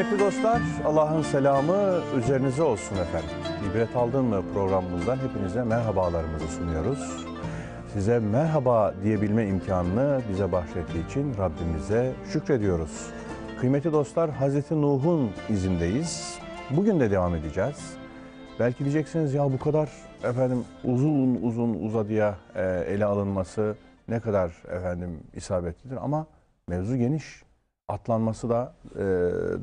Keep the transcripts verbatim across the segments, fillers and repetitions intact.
Kıymetli dostlar, Allah'ın selamı üzerinize olsun efendim. İbret aldın mı programımızdan hepinize merhabalarımızı sunuyoruz. Size merhaba diyebilme imkanını bize bahşettiği için Rabbimize şükrediyoruz. Kıymetli dostlar, Hazreti Nuh'un izindeyiz. Bugün de devam edeceğiz. Belki diyeceksiniz ya bu kadar efendim uzun uzun uzadıya e, ele alınması ne kadar efendim isabetlidir ama mevzu geniş. Atlanması da e,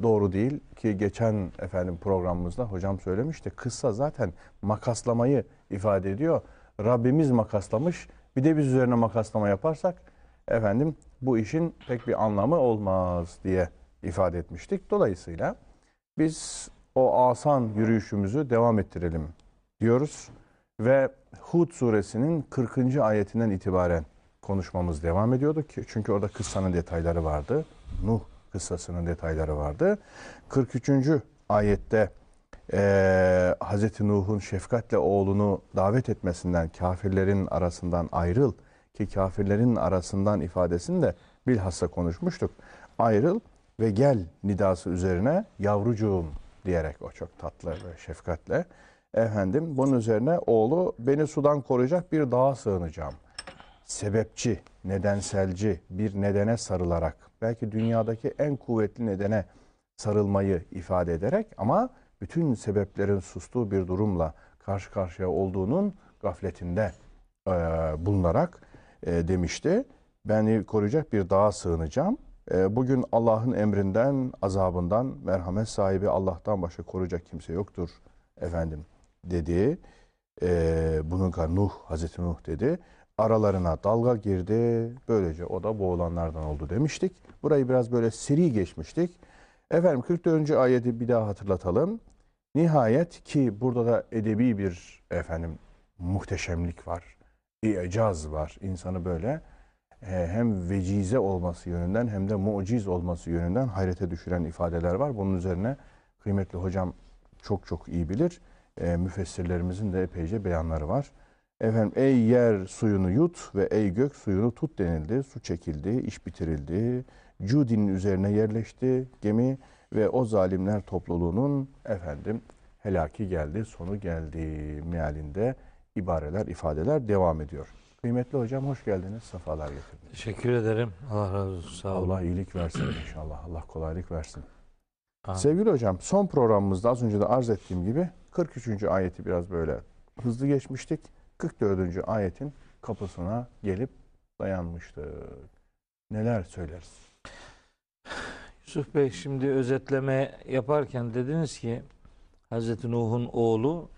doğru değil ki geçen efendim programımızda hocam söylemişti. Kıssa zaten makaslamayı ifade ediyor. Rabbimiz makaslamış. Bir de biz üzerine makaslama yaparsak efendim bu işin pek bir anlamı olmaz diye ifade etmiştik. Dolayısıyla biz o asan yürüyüşümüzü devam ettirelim diyoruz ve Hud suresinin kırkıncı ayetinden itibaren konuşmamız devam ediyordu ki çünkü orada kıssanın detayları vardı. Nuh kıssasının detayları vardı. kırk üçüncü ayette e, Hazreti Nuh'un şefkatle oğlunu davet etmesinden kafirlerin arasından ayrıl ki kafirlerin arasından ifadesini de bilhassa konuşmuştuk. Ayrıl ve gel nidası üzerine yavrucuğum diyerek o çok tatlı ve şefkatle efendim bunun üzerine oğlu beni sudan koruyacak bir dağa sığınacağım. Sebepçi, nedenselci bir nedene sarılarak, belki dünyadaki en kuvvetli nedene sarılmayı ifade ederek ama bütün sebeplerin sustuğu bir durumla karşı karşıya olduğunun gafletinde e, bulunarak e, demişti. Beni koruyacak bir dağa sığınacağım. E, bugün Allah'ın emrinden, azabından, merhamet sahibi Allah'tan başka koruyacak kimse yoktur efendim dedi. E, bunun karşısında Nuh, Hazreti Nuh dedi. Aralarına dalga girdi. Böylece o da boğulanlardan oldu demiştik. Burayı biraz böyle seri geçmiştik. Efendim kırk dördüncü ayeti bir daha hatırlatalım. Nihayet ki burada da edebi bir efendim muhteşemlik var. İcaz var. İnsanı böyle hem vecize olması yönünden hem de muciz olması yönünden hayrete düşüren ifadeler var. Bunun üzerine kıymetli hocam çok çok iyi bilir. E, müfessirlerimizin de epeyce beyanları var. Efendim ey yer suyunu yut ve ey gök suyunu tut denildi. Su çekildi, iş bitirildi. Cudin'in üzerine yerleşti gemi ve o zalimler topluluğunun efendim helaki geldi, sonu geldi mealinde ibareler, ifadeler devam ediyor. Kıymetli hocam hoş geldiniz, sefalar getirdiniz. Teşekkür ederim. Allah razı olsun. Sağ olun. Allah iyilik versin inşallah. Allah kolaylık versin. Amin. Sevgili hocam son programımızda az önce de arz ettiğim gibi kırk üçüncü ayeti biraz böyle hızlı geçmiştik. kırk dördüncü ayetin kapısına gelip dayanmıştı. Neler söyleriz? Yusuf Bey şimdi özetleme yaparken dediniz ki Hazreti Nuh'un oğlu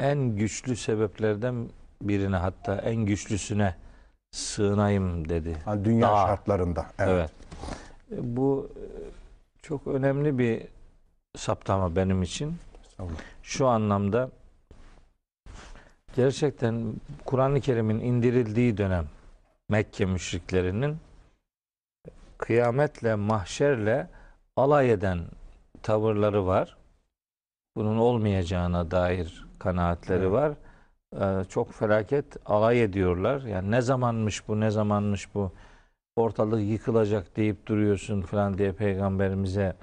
en güçlü sebeplerden birine hatta en güçlüsüne sığınayım dedi. Ha, dünya Daha. şartlarında. Evet. evet. Bu çok önemli bir saptama benim için. Şu anlamda gerçekten Kur'an-ı Kerim'in indirildiği dönem Mekke müşriklerinin kıyametle, mahşerle alay eden tavırları var. Bunun olmayacağına dair kanaatleri evet. var. Ee, çok felaket alay ediyorlar. Yani ne zamanmış bu, ne zamanmış bu. Ortalık yıkılacak deyip duruyorsun falan diye Peygamberimize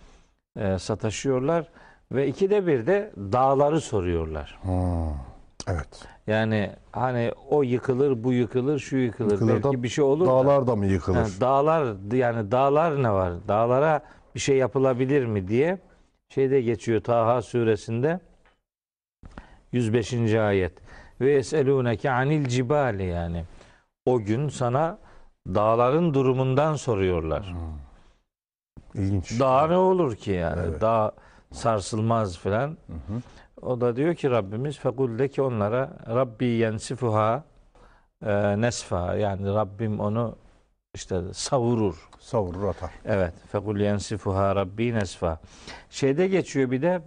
e, sataşıyorlar. Ve ikide bir de dağları soruyorlar. Hmm. Evet. Yani hani o yıkılır, bu yıkılır, şu yıkılır, yıkılır belki da, bir şey olur. Dağlar da, da mı yıkılır? Yani dağlar yani dağlar ne var? Dağlara bir şey yapılabilir mi diye şeyde geçiyor Taha suresinde yüz beşinci ayet. Ve eselûneke anil cibali yani o gün sana dağların durumundan soruyorlar. Hmm. İlginç. Dağ ne olur ki yani? Evet. Dağ sarsılmaz filan. Hı hı. O da diyor ki Rabbimiz fekul ki onlara Rabbi yensifuha e, nesfa yani Rabbim onu işte savurur. Savurur atar. Evet. Fekul yensifuha Rabbi nesfa. Şeyde geçiyor bir de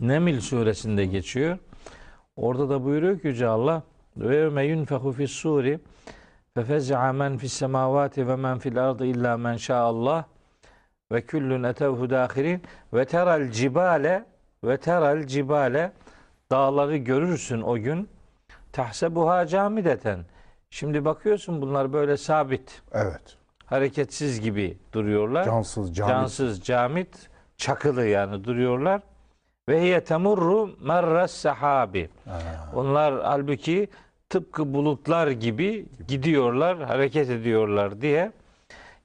Neml suresinde geçiyor. Orada da buyuruyor ki Yüce Allah ve meyun fehu fis suri fefez'a men fis semavati ve men fil ardı illa men şa'allah ve küllün etevhu dâhirin ve teral cibale ve teral cibale dağları görürsün o gün tahsebuha camideten. Şimdi bakıyorsun bunlar böyle sabit. Evet. hareketsiz gibi duruyorlar. Cansız, camit. Cansız, camit, çakılı yani duruyorlar. Ve hiye temurru merras sahabi. Onlar halbuki tıpkı bulutlar gibi gidiyorlar, hareket ediyorlar diye.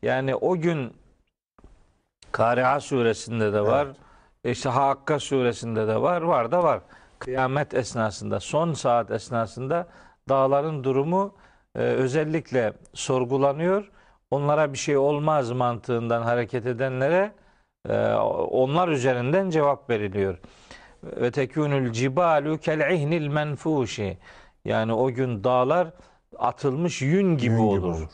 Yani o gün Kari'a suresinde de var. Evet. İşte Hakka suresinde de var. Var da var. Kıyamet esnasında, son saat esnasında dağların durumu e, özellikle sorgulanıyor. Onlara bir şey olmaz mantığından hareket edenlere e, onlar üzerinden cevap veriliyor. Ve tekûnül cibalu kel'ihnil menfûşi. Yani o gün dağlar atılmış yün gibi, yün olur. gibi olur.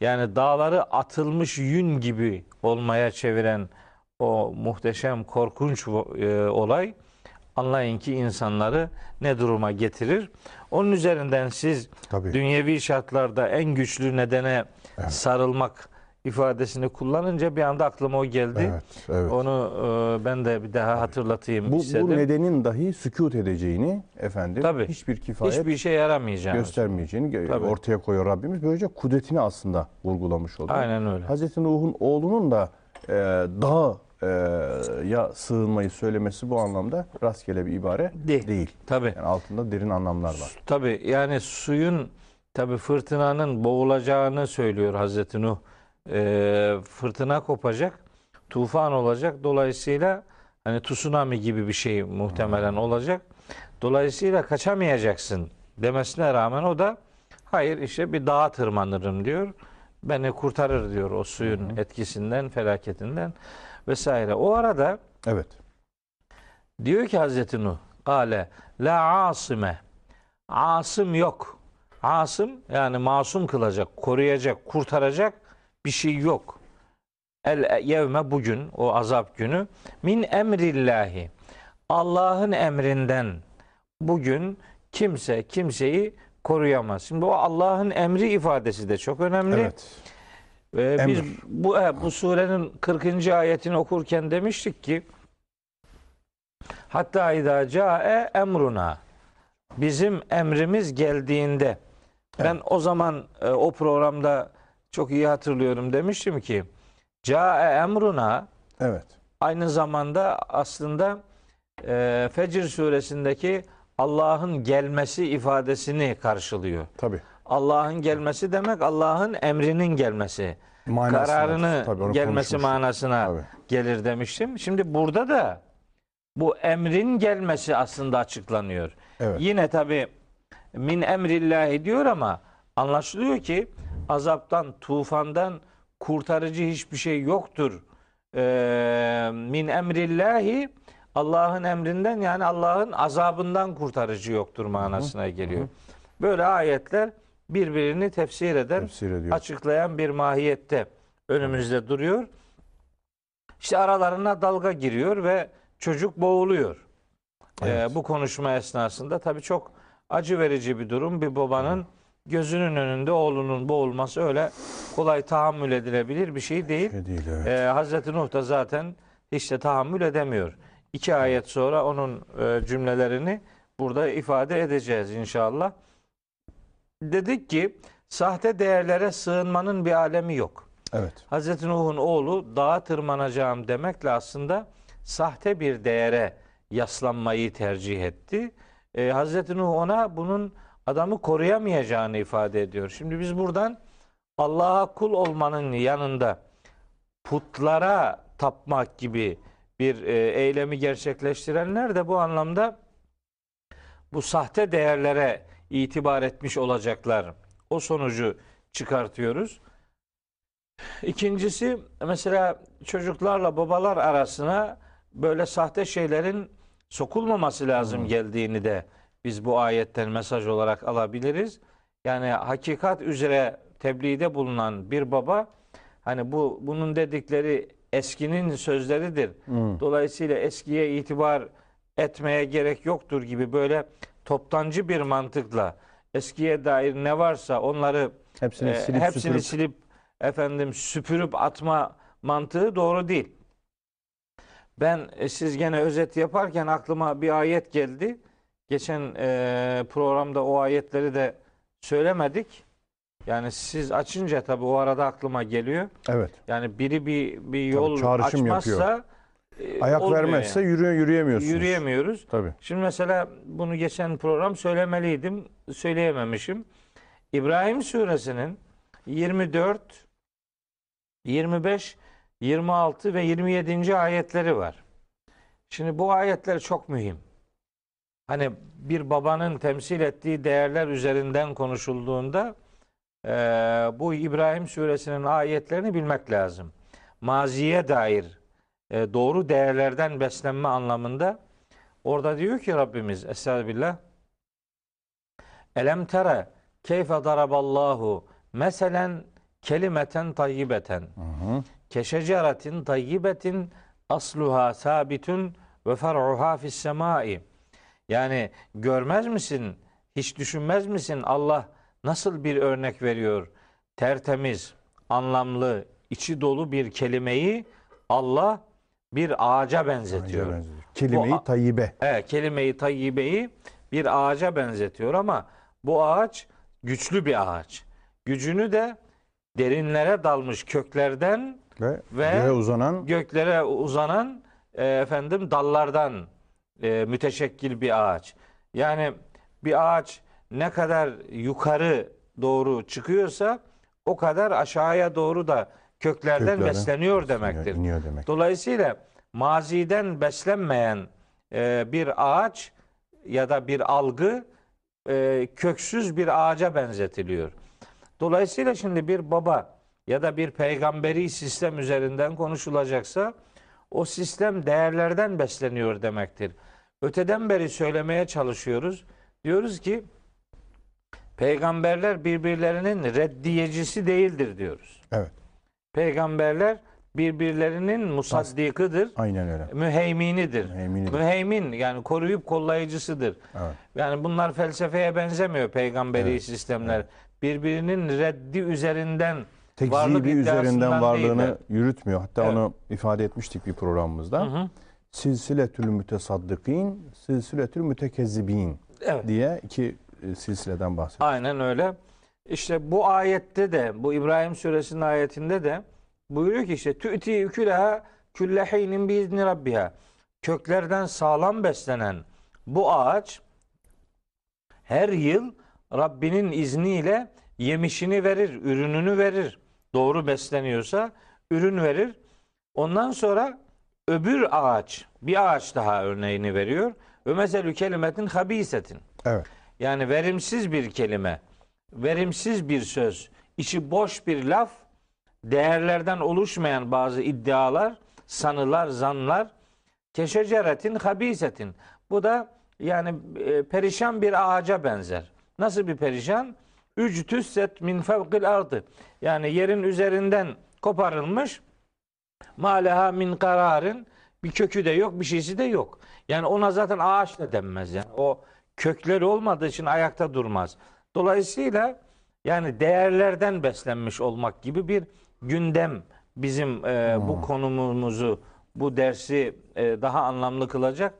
Yani dağları atılmış yün gibi olmaya çeviren o muhteşem, korkunç e, olay, anlayın ki insanları ne duruma getirir. Onun üzerinden siz Tabii. dünyevi şartlarda en güçlü nedene evet. sarılmak ifadesini kullanınca bir anda aklıma o geldi. Evet, evet. Onu e, ben de bir daha hatırlatayım bu, istedim. Bu nedenin dahi sükût edeceğini efendim Tabii. hiçbir kifayet hiçbir işe yaramayacağını göstermeyeceğini Tabii. ortaya koyuyor Rabbimiz. Böylece kudretini aslında vurgulamış oldu. Aynen öyle. Hazreti Nuh'un oğlunun da e, daha Ee, ya sığınmayı söylemesi bu anlamda rastgele bir ibare değil. değil. Tabii. Yani altında derin anlamlar var. Tabii yani suyun, tabii fırtınanın boğulacağını söylüyor Hazreti Nuh. Ee, fırtına kopacak, tufan olacak. Dolayısıyla hani tsunami gibi bir şey muhtemelen hmm. olacak. Dolayısıyla kaçamayacaksın demesine rağmen o da hayır işte bir dağa tırmanırım diyor. Beni kurtarır diyor o suyun hmm. etkisinden, felaketinden. Vesaire. O arada evet. diyor ki Hazreti Nuh kale la asime, asım yok. Asım yani masum kılacak, koruyacak, kurtaracak bir şey yok. El yevme bugün, o azap günü min emrillahi, Allah'ın emrinden bugün kimse kimseyi koruyamaz. Şimdi o Allah'ın emri ifadesi de çok önemli. Evet. Ee, biz bu, bu surenin kırkıncı ayetini okurken demiştik ki hatta idâ câe emruna, bizim emrimiz geldiğinde evet. ben o zaman e, o programda çok iyi hatırlıyorum demiştim ki câe emruna evet. aynı zamanda aslında e, Fecr suresindeki Allah'ın gelmesi ifadesini karşılıyor. Tabii. Allah'ın gelmesi demek Allah'ın emrinin gelmesi, manasına, kararını tabii, gelmesi manasına tabii. gelir demiştim. Şimdi burada da bu emrin gelmesi aslında açıklanıyor. Evet. Yine tabi min emrillahi diyor ama anlaşılıyor ki azaptan, tufandan kurtarıcı hiçbir şey yoktur. Ee, min emrillahi, Allah'ın emrinden yani Allah'ın azabından kurtarıcı yoktur manasına geliyor. Hı hı. Böyle ayetler birbirini tefsir eden, tefsir açıklayan bir mahiyette önümüzde duruyor. İşte aralarına dalga giriyor ve çocuk boğuluyor. Evet. Ee, bu konuşma esnasında tabii çok acı verici bir durum. Bir babanın gözünün önünde oğlunun boğulması öyle kolay tahammül edilebilir bir şey değil. Şey değil evet. ee, Hazreti Nuh da zaten işte tahammül edemiyor. İki ayet sonra onun cümlelerini burada ifade edeceğiz inşallah. Dedik ki sahte değerlere sığınmanın bir alemi yok. Evet. Hazreti Nuh'un oğlu dağa tırmanacağım demekle aslında sahte bir değere yaslanmayı tercih etti. Ee, Hazreti Nuh ona bunun adamı koruyamayacağını ifade ediyor. Şimdi biz buradan Allah'a kul olmanın yanında putlara tapmak gibi bir eylemi gerçekleştirenler de bu anlamda bu sahte değerlere itibar etmiş olacaklar. O sonucu çıkartıyoruz. İkincisi mesela çocuklarla babalar arasına böyle sahte şeylerin sokulmaması lazım hmm. geldiğini de biz bu ayetten mesaj olarak alabiliriz. Yani hakikat üzere tebliğde bulunan bir baba hani bu bunun dedikleri eskinin sözleridir. Hmm. Dolayısıyla eskiye itibar etmeye gerek yoktur gibi böyle toptancı bir mantıkla eskiye dair ne varsa onları hepsini, e, silip, hepsini süpürüp. silip efendim süpürüp atma mantığı doğru değil. Ben e, siz gene özet yaparken aklıma bir ayet geldi. Geçen e, programda o ayetleri de söylemedik. Yani siz açınca tabii o arada aklıma geliyor. Evet. Yani biri bir bir yol tabii, açmazsa yapıyor. Ayak vermezse yani. yürüye, yürüyemiyorsunuz. Yürüyemiyoruz. Tabii. Şimdi mesela bunu geçen program söylemeliydim. Söyleyememişim. İbrahim suresinin yirmi dört, yirmi beş, yirmi altı ve yirmi yedinci ayetleri var. Şimdi bu ayetler çok mühim. Hani bir babanın temsil ettiği değerler üzerinden konuşulduğunda e, bu İbrahim suresinin ayetlerini bilmek lazım. Maziye dair e, doğru değerlerden beslenme anlamında orada diyor ki Rabbimiz Estağfirullah Elem tere keyfe daraballahu meselen kelimeten tayyibeten keşeceratin tayyibetin asluha sabitun ve fer'uha fissemai. Yani görmez misin, hiç düşünmez misin Allah nasıl bir örnek veriyor? Tertemiz, anlamlı, içi dolu bir kelimeyi Allah bir ağaca benzetiyor. Ağaca benzetiyor. Kelime-i tayyibe. Evet, kelime-i tayyibeyi bir ağaca benzetiyor ama bu ağaç güçlü bir ağaç. Gücünü de derinlere dalmış köklerden ve, ve uzanan, göklere uzanan e, efendim dallardan E, müteşekkil bir ağaç. Yani bir ağaç ne kadar yukarı doğru çıkıyorsa o kadar aşağıya doğru da köklerden, köklerden besleniyor demektir. Demek. Dolayısıyla maziden beslenmeyen e, bir ağaç ya da bir algı e, köksüz bir ağaca benzetiliyor. Dolayısıyla şimdi bir baba ya da bir peygamberi sistem üzerinden konuşulacaksa o sistem değerlerden besleniyor demektir. Öteden beri söylemeye çalışıyoruz. Diyoruz ki peygamberler birbirlerinin reddiyecisi değildir diyoruz. Evet. Peygamberler birbirlerinin musaddikıdır. Aynen öyle. Müheyminidir. Müheyminidir. Müheymin yani koruyup kollayıcısıdır. Evet. Yani bunlar felsefeye benzemiyor peygamberi evet. sistemler. Evet. Birbirinin reddi üzerinden tek zibi üzerinden varlığını değil, yürütmüyor. Hatta evet. onu ifade etmiştik bir programımızda. Hı hı. Silsiletül mütesaddıkîn, silsiletül mütekezzibîn evet. diye iki silsileden bahsediyoruz. Aynen öyle. İşte bu ayette de, bu İbrahim suresinin ayetinde de buyuruyor ki işte tü'ti yükülehâ küllehînin biizni rabbihâ. Köklerden sağlam beslenen bu ağaç her yıl Rabbinin izniyle yemişini verir, ürününü verir. Doğru besleniyorsa ürün verir. Ondan sonra öbür ağaç, bir ağaç daha örneğini veriyor. Ve meselü kelimetin habisetin. Evet. Yani verimsiz bir kelime, verimsiz bir söz, içi boş bir laf, değerlerden oluşmayan bazı iddialar, sanılar, zanlar, keşeceretin habisetin. Bu da yani perişan bir ağaca benzer. Nasıl bir perişan? Üctüsset min fevkil ardı. Yani yerin üzerinden koparılmış. Maleha min kararın. Bir kökü de yok, bir şeysi de yok. Yani ona zaten ağaç da denmez. Yani o kökleri olmadığı için ayakta durmaz. Dolayısıyla yani değerlerden beslenmiş olmak gibi bir gündem bizim e, bu konumumuzu, bu dersi e, daha anlamlı kılacak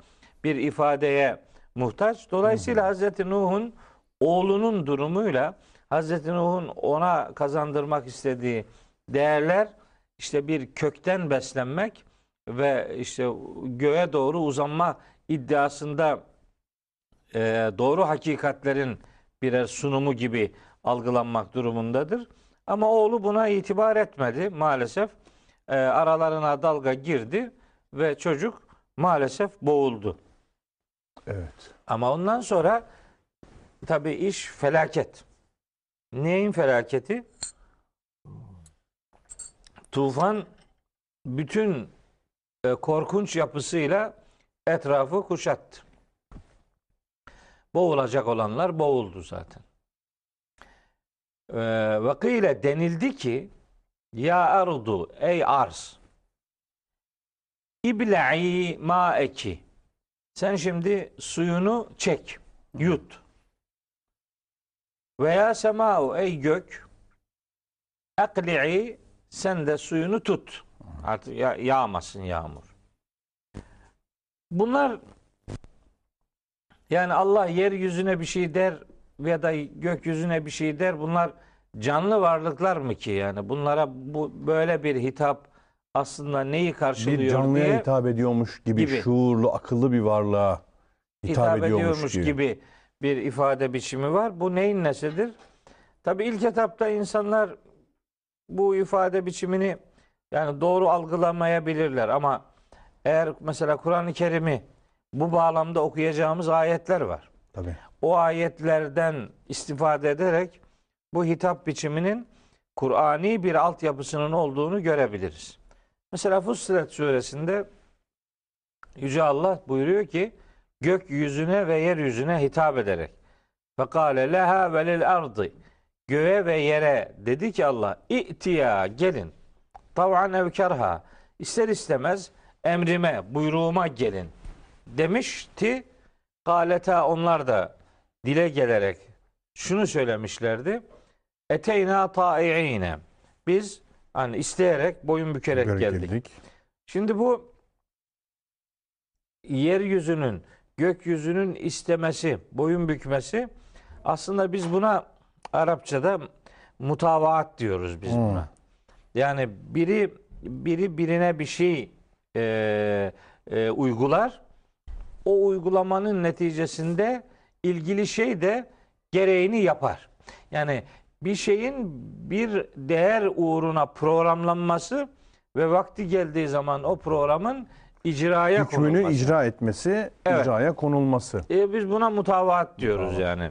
bir ifadeye muhtaç. Dolayısıyla Hazreti Nuh'un oğlunun durumuyla Hazreti Nuh'un ona kazandırmak istediği değerler işte bir kökten beslenmek ve işte göğe doğru uzanma iddiasında e, doğru hakikatlerin birer sunumu gibi algılanmak durumundadır. Ama oğlu buna itibar etmedi maalesef. E, aralarına dalga girdi ve çocuk maalesef boğuldu. Evet. Ama ondan sonra tabii iş felaket. Neyin felaketi? Tufan bütün e, korkunç yapısıyla etrafı kuşattı. Boğulacak olanlar boğuldu zaten. Ve kıyle denildi ki ya ardu ey arz ibla'i ma'eki sen şimdi suyunu çek, yut. Veya sema'u ey gök ekli'i sen de suyunu tut. Artık ya, yağmasın yağmur. Bunlar yani Allah yeryüzüne bir şey der ya da gökyüzüne bir şey der. Bunlar canlı varlıklar mı ki yani? Bunlara bu böyle bir hitap aslında neyi karşılıyor diye... Bir canlıya diye, hitap ediyormuş gibi, gibi, şuurlu, akıllı bir varlığa hitap, hitap ediyormuş, ediyormuş gibi. gibi bir ifade biçimi var. Bu neyin nesidir? Tabii ilk etapta insanlar bu ifade biçimini yani doğru algılamayabilirler ama eğer mesela Kur'an-ı Kerim'i bu bağlamda okuyacağımız ayetler var. Tabii. O ayetlerden istifade ederek bu hitap biçiminin Kur'ani bir altyapısının olduğunu görebiliriz. Mesela Fussilet suresinde Yüce Allah buyuruyor ki gökyüzüne ve yeryüzüne hitap ederek فَقَالَ لَهَا وَلِلْ اَرْضِ göğe ve yere dedi ki Allah İ'tiya gelin tav'an ev kerha ister istemez emrime, buyruğuma gelin demişti. Galeta onlar da dile gelerek şunu söylemişlerdi. Eteyna ta'i'ine. Biz hani isteyerek, boyun bükerek geldik. geldik. Şimdi bu yeryüzünün, gökyüzünün istemesi, boyun bükmesi aslında biz buna Arapçada mutavaat diyoruz biz buna. Hmm. Yani biri biri birine bir şey e, e, uygular. O uygulamanın neticesinde ilgili şey de gereğini yapar. Yani bir şeyin bir değer uğruna programlanması ve vakti geldiği zaman o programın icraya hükmünü konulması. Hükmünü icra etmesi, evet. icraya konulması. E biz buna mutavaat diyoruz tamam. yani.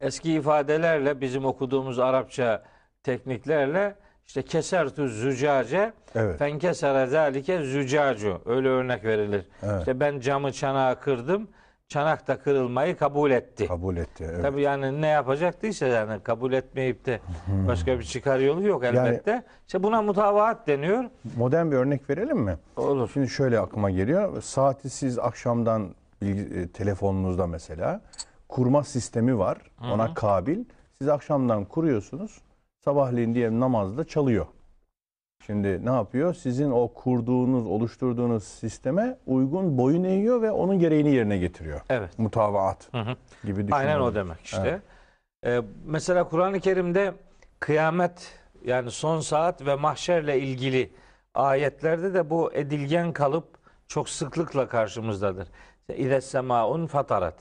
Eski ifadelerle, bizim okuduğumuz Arapça tekniklerle işte kesertu zücace, evet. fenkesere zalike zücacu. Öyle örnek verilir. Evet. İşte ben camı çanağa kırdım. Çanak da kırılmayı kabul etti. Kabul etti. Evet. Tabii yani ne yapacaktıysa yani kabul etmeyip de hmm. başka bir çıkar yolu yok elbette. Yani, işte buna mutavaat deniyor. Modern bir örnek verelim mi? Olur. Şimdi şöyle aklıma geliyor. Saati siz akşamdan bilgi, telefonunuzda mesela kurma sistemi var. Hı-hı. Ona kabil. Siz akşamdan kuruyorsunuz. Sabahleyin diyelim namazda çalıyor. Şimdi ne yapıyor? Sizin o kurduğunuz, oluşturduğunuz sisteme uygun boyun eğiyor ve onun gereğini yerine getiriyor. Evet. Mutavaat hı hı. gibi düşünüyorum. Aynen o demek işte. Evet. Ee, mesela Kur'an-ı Kerim'de kıyamet yani son saat ve mahşerle ilgili ayetlerde de bu edilgen kalıp çok sıklıkla karşımızdadır. İde semaun fatarat.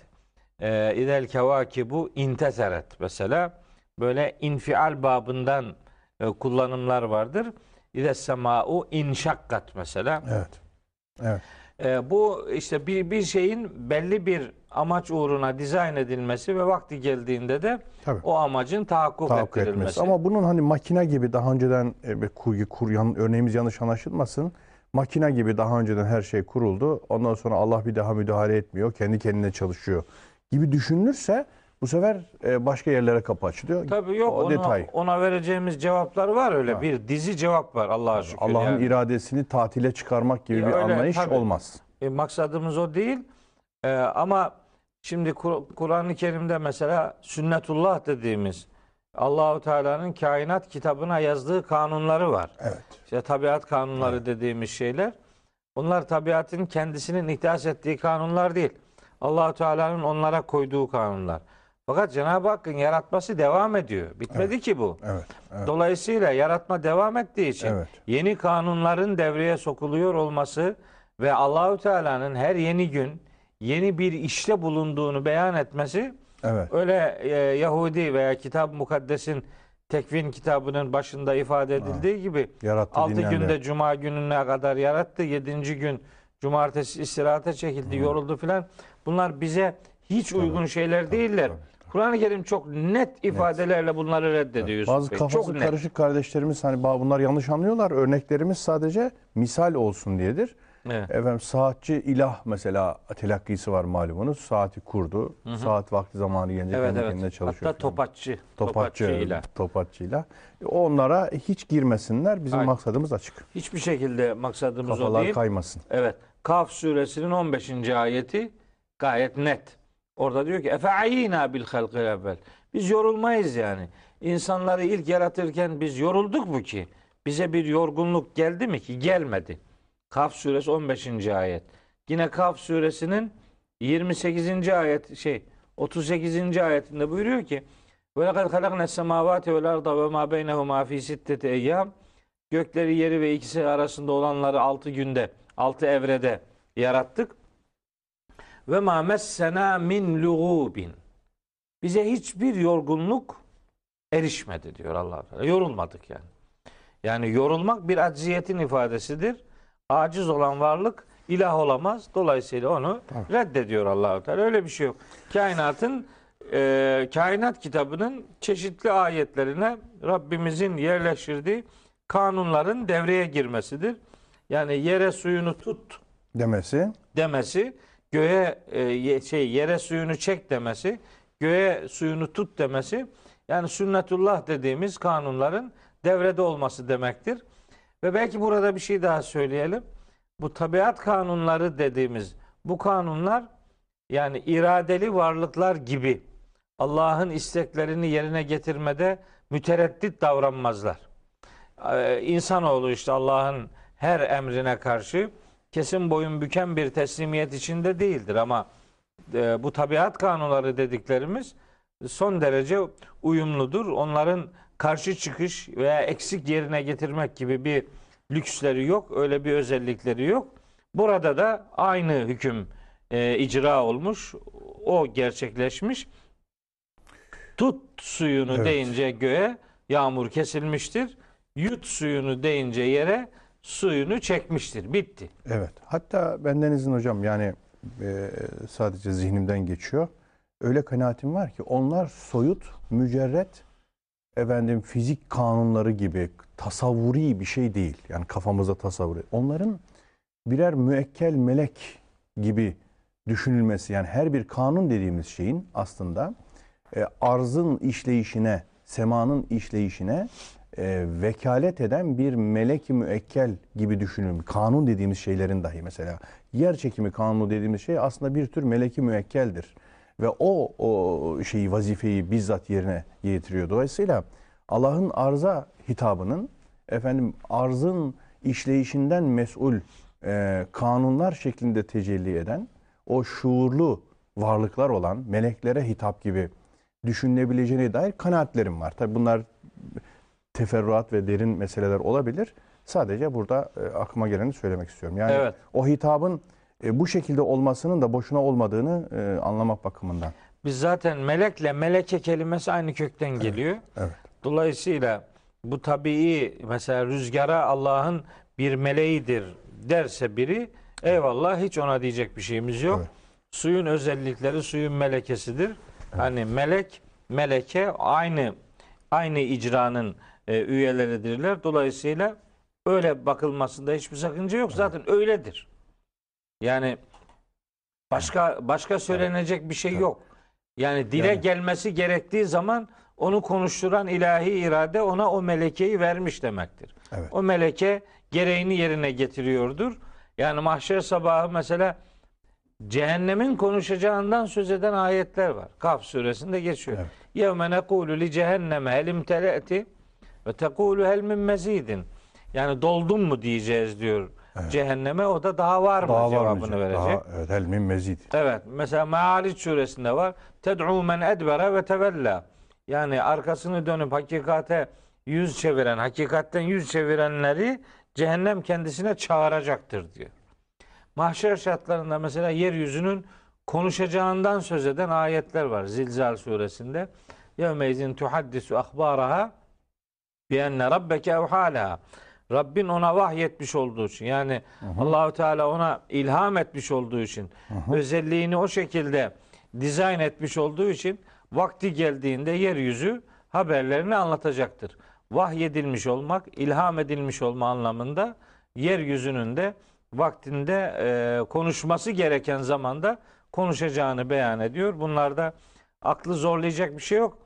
İdel kevakibu inteseret. Mesela böyle infial babından kullanımlar vardır. İde sema'u inşakkat mesela. Evet. Evet. E, bu işte bir bir şeyin belli bir amaç uğruna dizayn edilmesi ve vakti geldiğinde de tabii. o amacın tahakkuk, tahakkuk ettirilmesi. Etmesi. Ama bunun hani makine gibi daha önceden e, kur, kur, yan, örneğimiz yanlış anlaşılmasın. Makine gibi daha önceden her şey kuruldu. Ondan sonra Allah bir daha müdahale etmiyor. Kendi kendine çalışıyor gibi düşünülürse bu sefer başka yerlere kapı açılıyor. Tabii yok, o ona, detay. Ona vereceğimiz cevaplar var öyle. Ha. Bir dizi cevap var Allah'a şükür. Allah'ın yani. iradesini tatile çıkarmak gibi ya bir öyle, anlayış tabii. olmaz. E, maksadımız o değil. E, ama şimdi Kur- Kur'an-ı Kerim'de mesela sünnetullah dediğimiz Allahu Teala'nın kainat kitabına yazdığı kanunları var. Evet. İşte tabiat kanunları evet. dediğimiz şeyler. Bunlar tabiatın kendisinin ihdas ettiği kanunlar değil. Allahu Teala'nın onlara koyduğu kanunlar. Fakat Cenab-ı Hakk'ın yaratması devam ediyor. Bitmedi evet, ki bu. Evet, evet. Dolayısıyla yaratma devam ettiği için evet. yeni kanunların devreye sokuluyor olması ve Allahu Teala'nın her yeni gün yeni bir işte bulunduğunu beyan etmesi evet. öyle e, Yahudi veya Kitab-ı Mukaddes'in Tekvin kitabının başında ifade edildiği evet. gibi yarattı, altı dinlendi. Günde Cuma gününe kadar yarattı. yedinci gün Cumartesi istirahate çekildi, hmm. yoruldu filan. Bunlar bize hiç tabii, uygun şeyler tabii, değiller. Tabii. Kur'an-ı Kerim çok net ifadelerle net. bunları reddediyor. Evet. Bazı kafası çok karışık net. kardeşlerimiz hani bunlar yanlış anlıyorlar. Örneklerimiz sadece misal olsun diyedir. Evet. Efendim saatçi ilah mesela telakkisi var malumunuz. Saati kurdu. Hı hı. Saat vakti zamanı gelince evet, kendi evet. kendine çalışıyor. Hatta topaççı. Topaççı, topaççı ilah. Topaççı ilah. Onlara hiç girmesinler. Bizim Aynen. maksadımız açık. Hiçbir şekilde maksadımız Kafalar o değil. Kafalar kaymasın. Evet. Kaf suresinin on beşinci ayeti gayet net. Orada diyor ki efe'ayina bil halqi evvel. Biz yorulmayız yani. İnsanları ilk yaratırken biz yorulduk mu ki? Bize bir yorgunluk geldi mi ki? Gelmedi. Kaf suresi on beşinci ayet. Yine Kaf suresinin yirmi sekizinci ayet şey otuz sekizinci ayetinde buyuruyor ki Ve lekad halaknas semavati vel arda ve ma beynehuma fi sitteti eyyam. Gökleri, yeri ve ikisi arasında olanları altı günde, altı evrede yarattık. Ve ma messena min lugubin. Bize hiçbir yorgunluk erişmedi diyor Allah. Yorulmadık yani. Yani yorulmak bir acziyetin ifadesidir. Aciz olan varlık ilah olamaz. Dolayısıyla onu tabii reddediyor Allah-u Teala. Öyle bir şey yok. Kainatın e, kainat kitabının çeşitli ayetlerine Rabbimizin yerleştirdiği kanunların devreye girmesidir. Yani yere suyunu tut demesi, demesi, göğe e, şey yere suyunu çek demesi, göğe suyunu tut demesi, yani sünnetullah dediğimiz kanunların devrede olması demektir. Ve belki burada bir şey daha söyleyelim. Bu tabiat kanunları dediğimiz bu kanunlar, yani iradeli varlıklar gibi Allah'ın isteklerini yerine getirmede mütereddit davranmazlar. Ee, insanoğlu işte Allah'ın her emrine karşı kesin boyun büken bir teslimiyet içinde değildir ama e, bu tabiat kanunları dediklerimiz son derece uyumludur. Onların karşı çıkış veya eksik yerine getirmek gibi bir lüksleri yok, öyle bir özellikleri yok. Burada da aynı hüküm e, icra olmuş, o gerçekleşmiş. Tut suyunu evet deyince göğe yağmur kesilmiştir. Yut suyunu deyince yere suyunu çekmiştir. Bitti. Evet. Hatta bendenizin hocam yani e, sadece zihnimden geçiyor. Öyle kanaatim var ki onlar soyut, mücerret, efendim fizik kanunları gibi tasavvuri bir şey değil. Yani kafamızda tasavvuri. Onların birer müekkel melek gibi düşünülmesi, yani her bir kanun dediğimiz şeyin aslında e, arzın işleyişine, semanın işleyişine e, vekalet eden bir melek-i müekkel gibi düşünülmüş. Kanun dediğimiz şeylerin dahi mesela yer çekimi kanunu dediğimiz şey aslında bir tür melek-i müekkeldir. Ve o, o şeyi, vazifeyi bizzat yerine getiriyor. Dolayısıyla Allah'ın arza hitabının, efendim arzın işleyişinden mesul e, kanunlar şeklinde tecelli eden, o şuurlu varlıklar olan meleklere hitap gibi düşünülebileceğine dair kanaatlerim var. Tabi bunlar teferruat ve derin meseleler olabilir. Sadece burada e, aklıma geleni söylemek istiyorum. Yani evet, o hitabın E, bu şekilde olmasının da boşuna olmadığını e, anlamak bakımından. Biz zaten melekle meleke kelimesi aynı kökten evet geliyor. Evet. Dolayısıyla bu tabii mesela rüzgara Allah'ın bir meleğidir derse biri, eyvallah hiç ona diyecek bir şeyimiz yok. Evet. Suyun özellikleri suyun melekesidir. Evet. Hani melek, meleke aynı aynı icranın e, üyeleridirler. Dolayısıyla öyle bakılmasında hiçbir sakınca yok. Evet. Zaten öyledir. Yani başka başka söylenecek bir şey yok. Yani dile yani gelmesi gerektiği zaman onu konuşturan ilahi irade ona o melekeyi vermiş demektir. Evet. O meleke gereğini yerine getiriyordur. Yani mahşer sabahı mesela cehennemin konuşacağından söz eden ayetler var. Kaf suresinde geçiyor. Yevme nekulu li cehenneme helim tele'ti ve tekulu hel min mezidin. Yani doldun mu diyeceğiz diyor. Evet. Cehenneme o da daha var mı daha cevabını var verecek. Daha, evet, el min mezid. Evet. Mesela Me'aric suresinde var. Ted'u men edbere ve tevella. Yani arkasını dönüp hakikate yüz çeviren, hakikatten yüz çevirenleri cehennem kendisine çağıracaktır diyor. Mahşer şartlarında mesela yeryüzünün konuşacağından söz eden ayetler var. Zilzal suresinde. Yevmeizin tuhaddisu ahbaraha bi enne rabbeke evhalaha. Rabbin ona vahyetmiş olduğu için, yani Allahu Teala ona ilham etmiş olduğu için, hı-hı, özelliğini o şekilde dizayn etmiş olduğu için vakti geldiğinde yeryüzü haberlerini anlatacaktır. Vahyedilmiş olmak, ilham edilmiş olma anlamında yeryüzünün de vaktinde e, konuşması gereken zamanda konuşacağını beyan ediyor. Bunlarda aklı zorlayacak bir şey yok.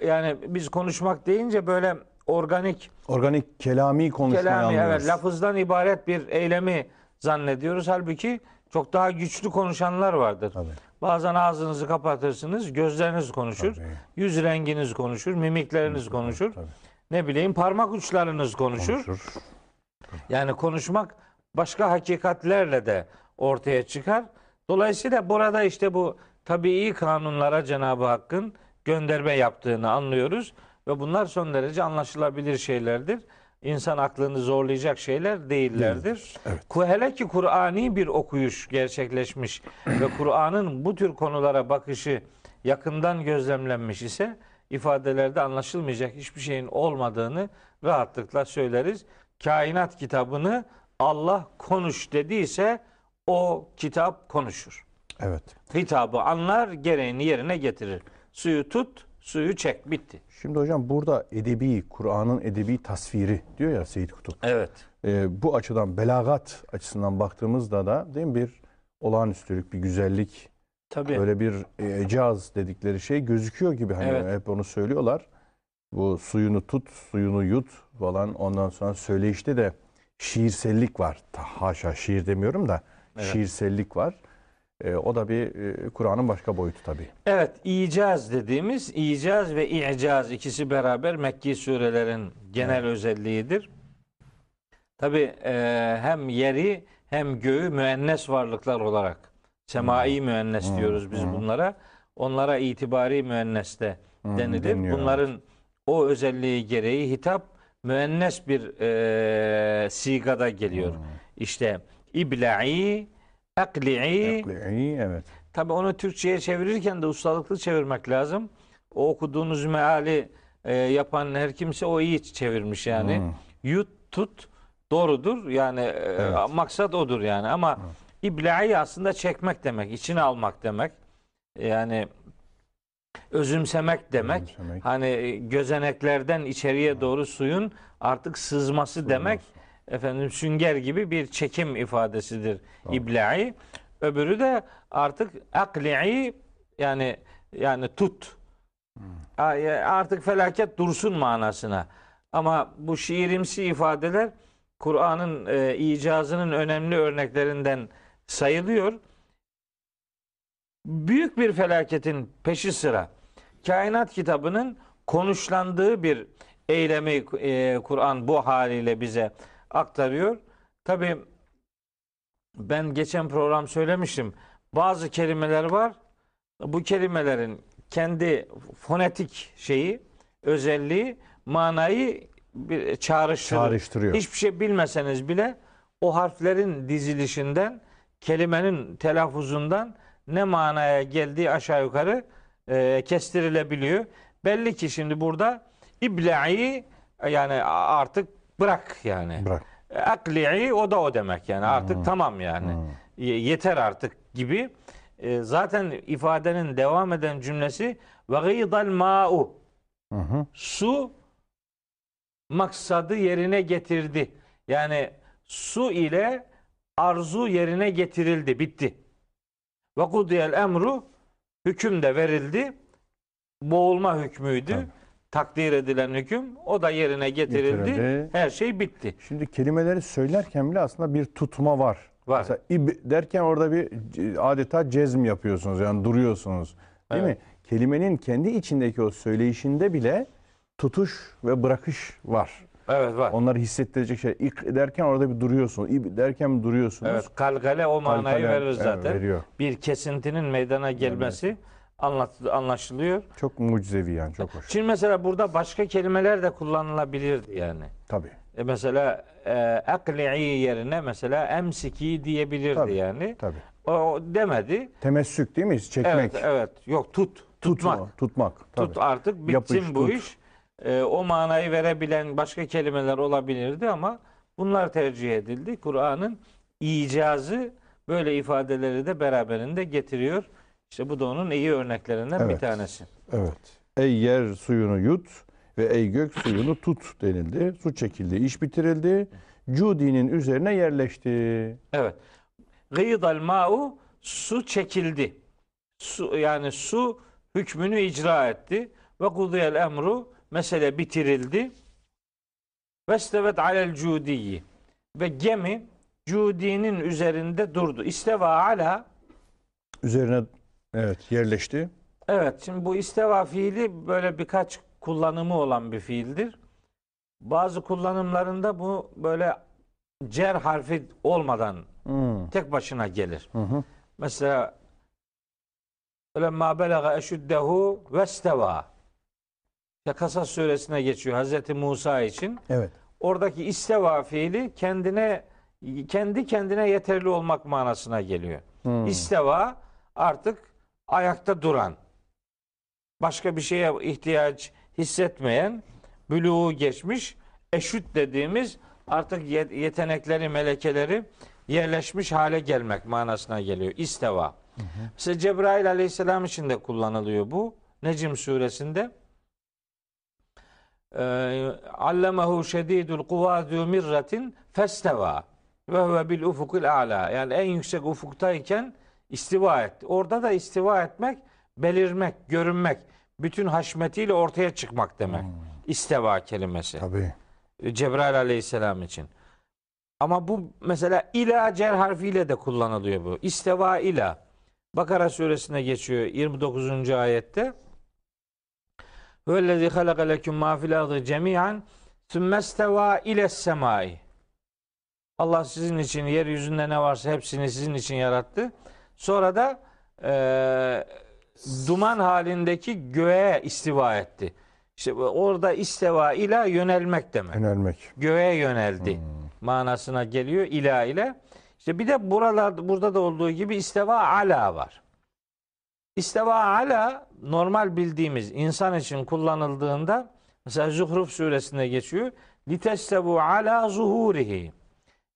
Yani biz konuşmak deyince böyle organik, organik kelami konuşmayı anlıyoruz. Evet, lafızdan ibaret bir eylemi zannediyoruz. Halbuki çok daha güçlü konuşanlar vardır. Tabii. Bazen ağzınızı kapatırsınız, gözleriniz konuşur, tabii, yüz renginiz konuşur, mimikleriniz tabii konuşur, tabii, ne bileyim parmak uçlarınız konuşur. konuşur. Yani konuşmak başka hakikatlerle de ortaya çıkar. Dolayısıyla burada işte bu tabii kanunlara Cenab-ı Hakk'ın gönderme yaptığını anlıyoruz. Ve bunlar son derece anlaşılabilir şeylerdir. İnsan aklını zorlayacak şeyler değillerdir. Evet. Hele ki Kur'ani bir okuyuş gerçekleşmiş ve Kur'an'ın bu tür konulara bakışı yakından gözlemlenmiş ise ifadelerde anlaşılmayacak hiçbir şeyin olmadığını rahatlıkla söyleriz. Kainat kitabını Allah konuş dediyse o kitap konuşur. Evet. Hitabı anlar, gereğini yerine getirir. Suyu tut, suyu çek, bitti. Şimdi hocam burada edebi, Kur'an'ın edebi tasviri diyor ya Seyyid Kutup. Evet. Ee, bu açıdan, belagat açısından baktığımızda da değil mi, bir olağanüstülük, bir güzellik, tabii, böyle bir ecaz dedikleri şey gözüküyor gibi. Hani evet, hep onu söylüyorlar. Bu suyunu tut, suyunu yut falan, ondan sonra söyleyişte de şiirsellik var. Haşa şiir demiyorum da, evet, şiirsellik var. E, o da bir e, Kur'an'ın başka boyutu tabii. Evet, icaz dediğimiz, icaz ve i'caz ikisi beraber Mekki surelerin genel, evet, özelliğidir. Tabii e, hem yeri hem göğü müennes varlıklar olarak, semai hmm. müennes diyoruz biz hmm. bunlara. Onlara itibari müennes de hmm, denilir. Deniyor. Bunların o özelliği gereği hitap müennes bir e, sigada geliyor. Hmm. İşte ibla'i, akli'i. Akli'i, evet. Tabii onu Türkçe'ye çevirirken de ustalıklı çevirmek lazım. O okuduğunuz meali e, yapan her kimse o iyi çevirmiş yani. Hmm. Yut, tut doğrudur. Yani evet, e, maksat odur yani ama hmm. İbla'yı aslında çekmek demek, içine almak demek. Yani özümsemek demek. Özümsemek. Hani gözeneklerden içeriye doğru suyun artık sızması, sızması demek. Efendim sünger gibi bir çekim ifadesidir İbla'yı. Öbürü de artık akli'i, yani yani tut. Hmm. Artık felaket dursun manasına. Ama bu şiirimsi ifadeler Kur'an'ın e, icazının önemli örneklerinden sayılıyor. Büyük bir felaketin peşi sıra kainat kitabının konuşlandığı bir eylemi e, Kur'an bu haliyle bize aktarıyor. Tabii ben geçen program söylemiştim. Bazı kelimeler var. Bu kelimelerin kendi fonetik şeyi, özelliği, manayı bir çağrıştırır. çağrıştırıyor. Hiçbir şey bilmeseniz bile o harflerin dizilişinden, kelimenin telaffuzundan ne manaya geldiği aşağı yukarı e, kestirilebiliyor. Belli ki şimdi burada ibla'i, yani artık bırak yani. Bırak. Akli'i, o da o demek yani. Artık hmm. tamam yani. Hmm. Yeter artık gibi. E, zaten ifadenin devam eden cümlesi ve gıydal ma'u. Su maksadı yerine getirdi. Yani su ile arzu yerine getirildi. Bitti. Ve kudiyel emru, hüküm de verildi. Boğulma hükmüydü. Tabii. Takdir edilen hüküm. O da yerine getirildi. Getirildi. Her şey bitti. Şimdi kelimeleri söylerken bile aslında bir tutma var. Var. Mesela ib derken orada bir adeta cezm yapıyorsunuz. Yani duruyorsunuz. Değil evet. mi? Kelimenin kendi içindeki o söyleyişinde bile tutuş ve bırakış var. Evet var. Onları hissettirecek şey. İk derken orada bir duruyorsunuz. İb derken duruyorsunuz. Evet, kalkale o manayı kalkale, verir zaten. Evet, veriyor. Bir kesintinin meydana gelmesi evet. anlat, anlaşılıyor. Çok mucizevi yani, çok hoş. Şimdi mesela burada başka kelimeler de kullanılabilirdi yani. Tabii. E mesela akli'i yerine mesela emsiki diyebilirdi tabii, yani. Tabii. O demedi. Temessük değil miyiz? Çekmek. Evet, evet. Yok tut. Tutma, tutmak. Tutmak. Tut tabii. Artık bitsin Yapış, bu tut. iş. E, o manayı verebilen başka kelimeler olabilirdi ama bunlar tercih edildi. Kur'an'ın icazı böyle ifadeleri de beraberinde getiriyor. İşte bu da onun iyi örneklerinden evet. bir tanesi. Evet. Ey yer suyunu yut ve ey gök suyunu tut denildi. Su çekildi, iş bitirildi. Cudi'nin üzerine yerleşti. Evet. Gıydal ma'u, su çekildi. Su, yani su hükmünü icra etti. Ve kudiyel emru, mesele bitirildi. Vestevet alel cudiyi, ve gemi cudinin üzerinde durdu. İsteva ala, üzerine evet yerleşti. Evet, şimdi bu isteva fiili böyle birkaç kullanımı olan bir fiildir. Bazı kullanımlarında bu böyle cer harfi olmadan hmm. tek başına gelir. Hı hı. Mesela فَلَمَّا بَلَغَ اَشُدَّهُ وَاسْتَوَى. Kasas suresine geçiyor Hazreti Musa için. Evet. Oradaki isteva fiili kendine, kendi kendine yeterli olmak manasına geliyor. Hmm. İsteva artık ayakta duran, başka bir şeye ihtiyaç hissetmeyen, bülüğü geçmiş, eşüt dediğimiz artık yetenekleri, melekeleri yerleşmiş hale gelmek manasına geliyor. İsteva. Hı hı. Mesela Cebrail aleyhisselam için de kullanılıyor bu. Necm suresinde Allemahu şedidul kuvâzü mirratin festeva ve huve bil ufukul a'la. Yani en yüksek ufuktayken istiva etti. Orada da istiva etmek, belirmek, görünmek, bütün haşmetiyle ortaya çıkmak demek. Hmm. İsteva kelimesi. Tabii. Cebrail aleyhisselam için. Ama bu mesela ila cer harfiyle de kullanılıyor bu. İsteva ila. Bakara suresine geçiyor yirmi dokuzuncu ayette. Vellezî halaka leküm mâ fil ardı cemî'an sümmestevâ ile's-semâi. Allah sizin için yeryüzünde ne varsa hepsini sizin için yarattı. Sonra da e, duman halindeki göğe istiva etti. İşte orada isteva ila yönelmek demek. Yönelmek. Göğe yöneldi hmm. manasına geliyor ila ile. İşte bir de buralarda, burada da olduğu gibi isteva ala var. İsteva ala normal bildiğimiz insan için kullanıldığında mesela Zuhruf suresinde geçiyor. Litestevu ala zuhurihi.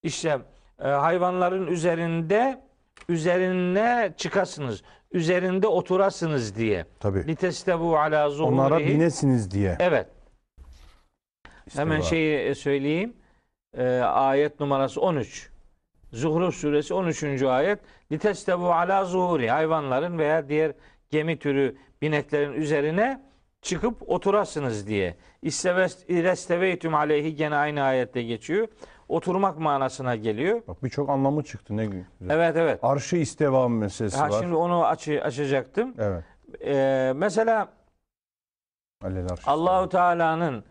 İşte e, hayvanların üzerinde üzerine çıkasınız. Üzerinde oturasınız diye. Tabii. Litestevu ala zuhurihi. Onlara binesiniz diye. Evet. İsteva. Hemen şeyi söyleyeyim. E, ayet numarası on üç. Zuhruf suresi on üçüncü ayet. Litestevu ala zuhuri. Hayvanların veya diğer gemi türü bineklerin üzerine çıkıp oturasınız diye. İresteveytüm aleyhi gene aynı ayette geçiyor. Oturmak manasına geliyor. Bak birçok anlamı çıktı, ne güzel. Evet evet. Arşı isteva meselesi ha, var. Şimdi onu aç açacaktım. Evet. Ee, mesela Allahu Teala'nın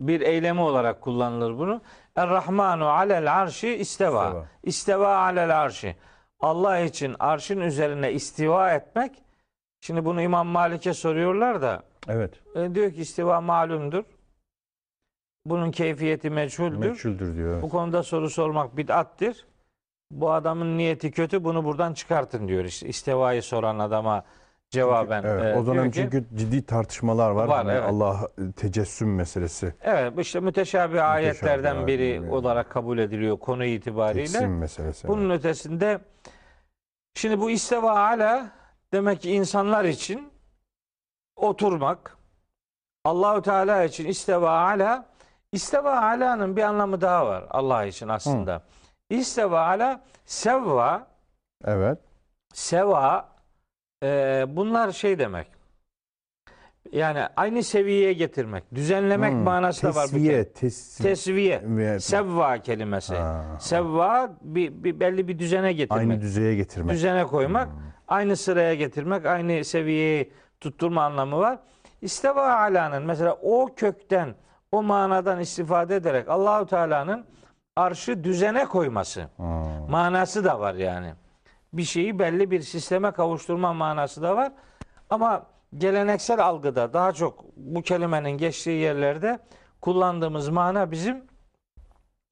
bir eylemi olarak kullanılır bunu. Er-Rahmanu alel arşi isteva. İsteva. İsteva alel arşi. Allah için arşın üzerine istiva etmek. Şimdi bunu İmam Malik'e soruyorlar da. Evet. E, diyor ki istiva malumdur. Bunun keyfiyeti meçhuldür. Meçhuldür diyor. Evet. Bu konuda soru sormak bid'attır. Bu adamın niyeti kötü. Bunu buradan çıkartın diyor. İşte istevayı soran adama cevaben. Çünkü, evet, e, o dönem çünkü ki, ciddi tartışmalar var. var hani evet. Allah tecessüm meselesi. Evet, işte müteşabih, müteşabih ayetlerden ayet, biri yani olarak kabul ediliyor konu itibariyle. Teksim meselesi. Bunun evet. ötesinde şimdi bu isteva ala demek ki insanlar için oturmak, Allahu Teala için isteva ala. İsteva ala'nın bir anlamı daha var Allah için aslında. Hı. İsteva ala sevva. Evet. Seva. Ee, bunlar şey demek. Yani aynı seviyeye getirmek, düzenlemek hmm, manası da var. Tesviye, tesviye. Tesviye. Sevva kelimesi. Ha. Sevva bir, bir belli bir düzene getirmek. Aynı düzeye getirmek. Düzene koymak, hmm. aynı sıraya getirmek, aynı seviyeyi tutturma anlamı var. İsteva ala'nın mesela o kökten, o manadan istifade ederek Allahu Teala'nın arşı düzene koyması. Hmm. Manası da var yani. Bir şeyi belli bir sisteme kavuşturma manası da var. Ama geleneksel algıda daha çok bu kelimenin geçtiği yerlerde kullandığımız mana bizim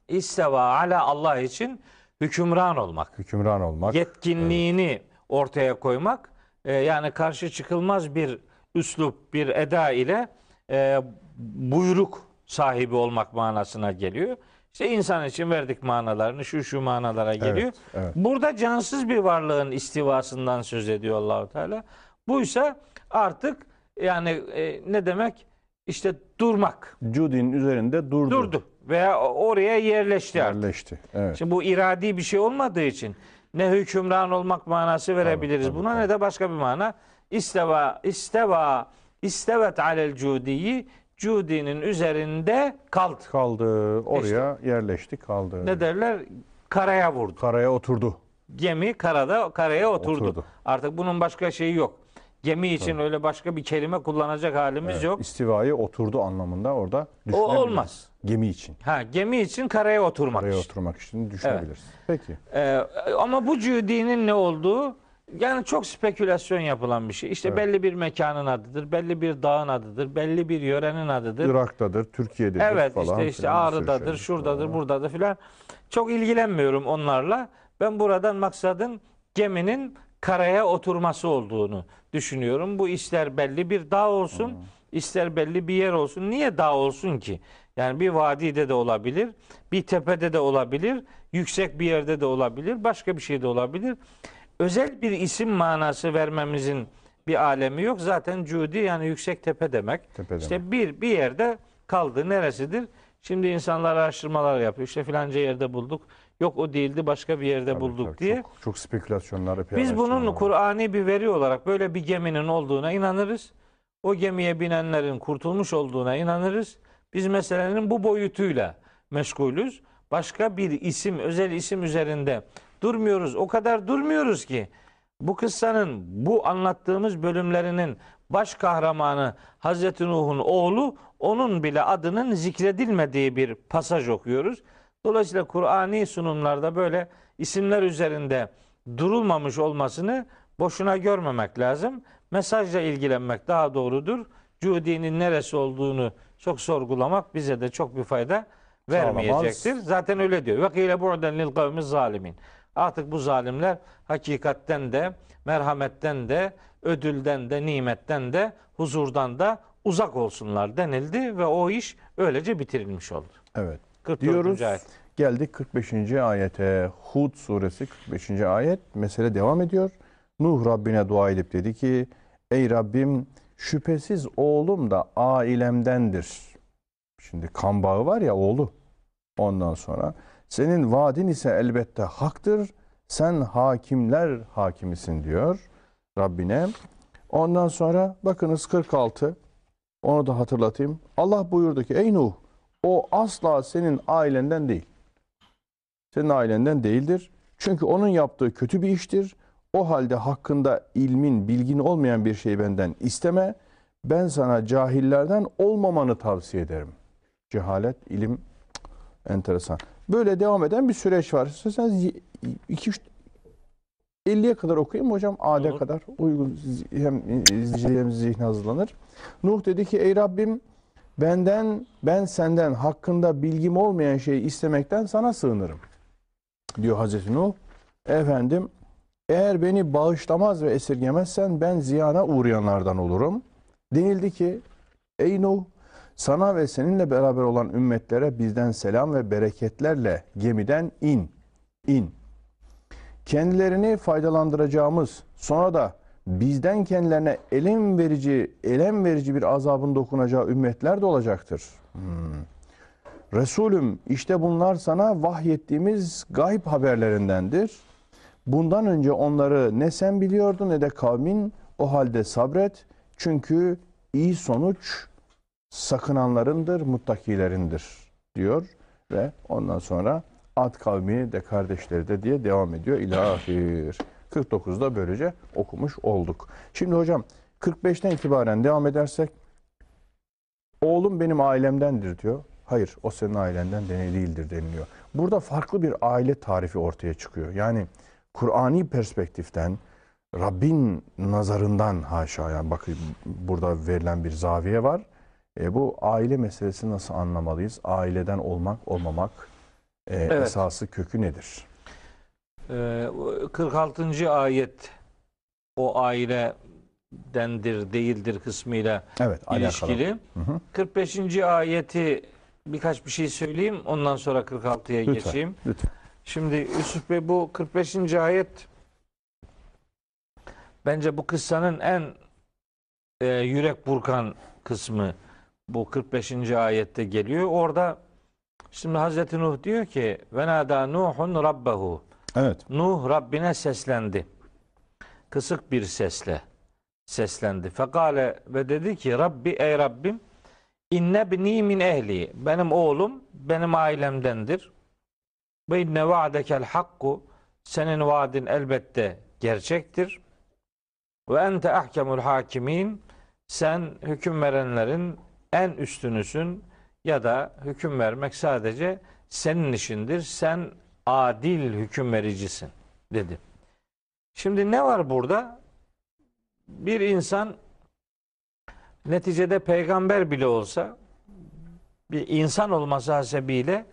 isteva ala Allah için hükümran olmak. Hükümran olmak. Yetkinliğini evet. ortaya koymak. Ee, yani karşı çıkılmaz bir üslup, bir eda ile e, buyruk sahibi olmak manasına geliyor. İşte insan için verdik manalarını, şu şu manalara geliyor. Evet, evet. Burada cansız bir varlığın istivasından söz ediyor Allah-u Teala. Buysa artık yani e, ne demek? İşte durmak. Cudin üzerinde durdu. Durdu veya oraya yerleşti. Yerleşti. Artık. Evet. Şimdi bu iradi bir şey olmadığı için ne hükümran olmak manası verebiliriz tabii, tabii, buna tabii. ne de başka bir mana. İsteva, isteva, istevet alel cudiyi. Cudi'nin üzerinde kaldı. Kaldı. Oraya işte, yerleşti kaldı. Ne derler? Karaya vurdu. Karaya oturdu. Gemi karada karaya oturdu. oturdu. Artık bunun başka şeyi yok. Gemi için Tabii. öyle başka bir kelime kullanacak halimiz evet, yok. İstivayı oturdu anlamında orada düşünebiliriz. O olmaz. Gemi için. Ha, gemi için karaya oturmak. Karaya işte. oturmak için düşünebiliriz. Evet. Peki. Ee, ama bu Cudi'nin ne olduğu Yani çok spekülasyon yapılan bir şey. İşte evet. belli bir mekanın adıdır, belli bir dağın adıdır, belli bir yörenin adıdır. Irak'tadır, Türkiye'dedir evet, falan. Evet işte, işte Ağrı'dadır, şey. şuradadır, Aa. buradadır filan. Çok ilgilenmiyorum onlarla. Ben buradan maksadın geminin karaya oturması olduğunu düşünüyorum. Bu ister belli bir dağ olsun, hmm. ister belli bir yer olsun. Niye dağ olsun ki? Yani bir vadide de olabilir, bir tepede de olabilir, yüksek bir yerde de olabilir, başka bir şey de olabilir. Özel bir isim manası vermemizin bir alemi yok. Zaten cudi yani yüksek tepe demek. Tepe işte demek. bir bir yerde kaldı. Neresidir? Şimdi insanlar araştırmalar yapıyor. İşte filanca yerde bulduk. Yok o değildi, başka bir yerde tabii, bulduk tabii, diye. Çok, çok spekülasyonlar yapıyor. Biz bunun Kur'ani bir veri olarak böyle bir geminin olduğuna inanırız. O gemiye binenlerin kurtulmuş olduğuna inanırız. Biz meselenin bu boyutuyla meşgulüz. Başka bir isim, özel isim üzerinde durmuyoruz. O kadar durmuyoruz ki bu kıssanın, bu anlattığımız bölümlerinin baş kahramanı Hazreti Nuh'un oğlu, onun bile adının zikredilmediği bir pasaj okuyoruz. Dolayısıyla Kur'ani sunumlarda böyle isimler üzerinde durulmamış olmasını boşuna görmemek lazım. Mesajla ilgilenmek daha doğrudur. Cudi'nin neresi olduğunu çok sorgulamak bize de çok bir fayda vermeyecektir. Sağlamaz. Zaten öyle diyor. Vakile bu'den lil kavmiz zalimin. Artık bu zalimler hakikatten de, merhametten de, ödülden de, nimetten de, huzurdan da uzak olsunlar denildi ve o iş öylece bitirilmiş oldu. Evet. Diyoruz. Ayet. Geldik kırk beşinci ayete. Hud suresi kırk beşinci ayet. Mesele devam ediyor. Nuh Rabbine dua edip dedi ki: "Ey Rabbim, şüphesiz oğlum da ailemdendir." Şimdi kan bağı var ya, oğlu. Ondan sonra senin vaadin ise elbette haktır. Sen hakimler hakimisin diyor Rabbine. Ondan sonra bakınız kırk altı. Onu da hatırlatayım. Allah buyurdu ki: "Ey Nuh, o asla senin ailenden değil. Senin ailenden değildir. Çünkü onun yaptığı kötü bir iştir. O halde hakkında ilmin, bilgin olmayan bir şey benden isteme. Ben sana cahillerden olmamanı tavsiye ederim." Cehalet, ilim, enteresan. Böyle devam eden bir süreç var. İsterseniz elliye kadar okuyayım hocam. A'ya kadar uygun, hem izleyicilerimiz zihni hazırlanır. Nuh dedi ki: "Ey Rabbim, benden, ben senden hakkında bilgim olmayan şeyi istemekten sana sığınırım." diyor Hazreti Nuh. Efendim, eğer beni bağışlamaz ve esirgemezsen ben ziyana uğrayanlardan olurum. Denildi ki: "Ey Nuh, sana ve seninle beraber olan ümmetlere bizden selam ve bereketlerle gemiden in, in. Kendilerini faydalandıracağımız, sonra da bizden kendilerine elem verici, elem verici bir azabın dokunacağı ümmetler de olacaktır. Hmm. Resulüm, işte bunlar sana vahyettiğimiz gayb haberlerindendir. Bundan önce onları ne sen biliyordun ne de kavmin, o halde sabret. Çünkü iyi sonuç sakınanlarındır, muttakilerindir." diyor ve ondan sonra Ad kavmi de kardeşleri de diye devam ediyor. İlahir. kırk dokuzda böylece okumuş olduk. Şimdi hocam kırk beşten itibaren devam edersek, oğlum benim ailemdendir diyor. Hayır, o senin ailenden değildir deniliyor. Burada farklı bir aile tarifi ortaya çıkıyor. Yani Kur'ani perspektiften, Rabbin nazarından, haşa yani bak burada verilen bir zaviye var. E, bu aile meselesini nasıl anlamalıyız? Aileden olmak, olmamak e, evet. esası, kökü nedir? kırk altıncı ayet o ailedendir, değildir kısmıyla evet, ilişkili. Hı hı. kırk beşinci ayeti birkaç bir şey söyleyeyim. Ondan sonra kırk altıya lütfen, geçeyim. Lütfen. Şimdi Yusuf Bey, bu kırk beşinci ayet bence bu kıssanın en e, yürek burkan kısmı. Bu kırk beşinci ayette geliyor. Orada şimdi Hazreti Nuh diyor ki: "Ve nâdâ Nuhun rabbehu." Evet. Nuh Rabbine seslendi. Kısık bir sesle seslendi. Fekale, ve dedi ki: "Rabbi, ey Rabbim, inne bni min ehli. Benim oğlum benim ailemdendir. Ve inne va'dekel hakku. Senin vaadin elbette gerçektir. Ve ente ahkemul hakimin. Sen hüküm verenlerin en üstünüsün, ya da hüküm vermek sadece senin işindir. Sen adil hüküm vericisin." dedi. Şimdi ne var burada? Bir insan neticede peygamber bile olsa, bir insan olması hasebiyle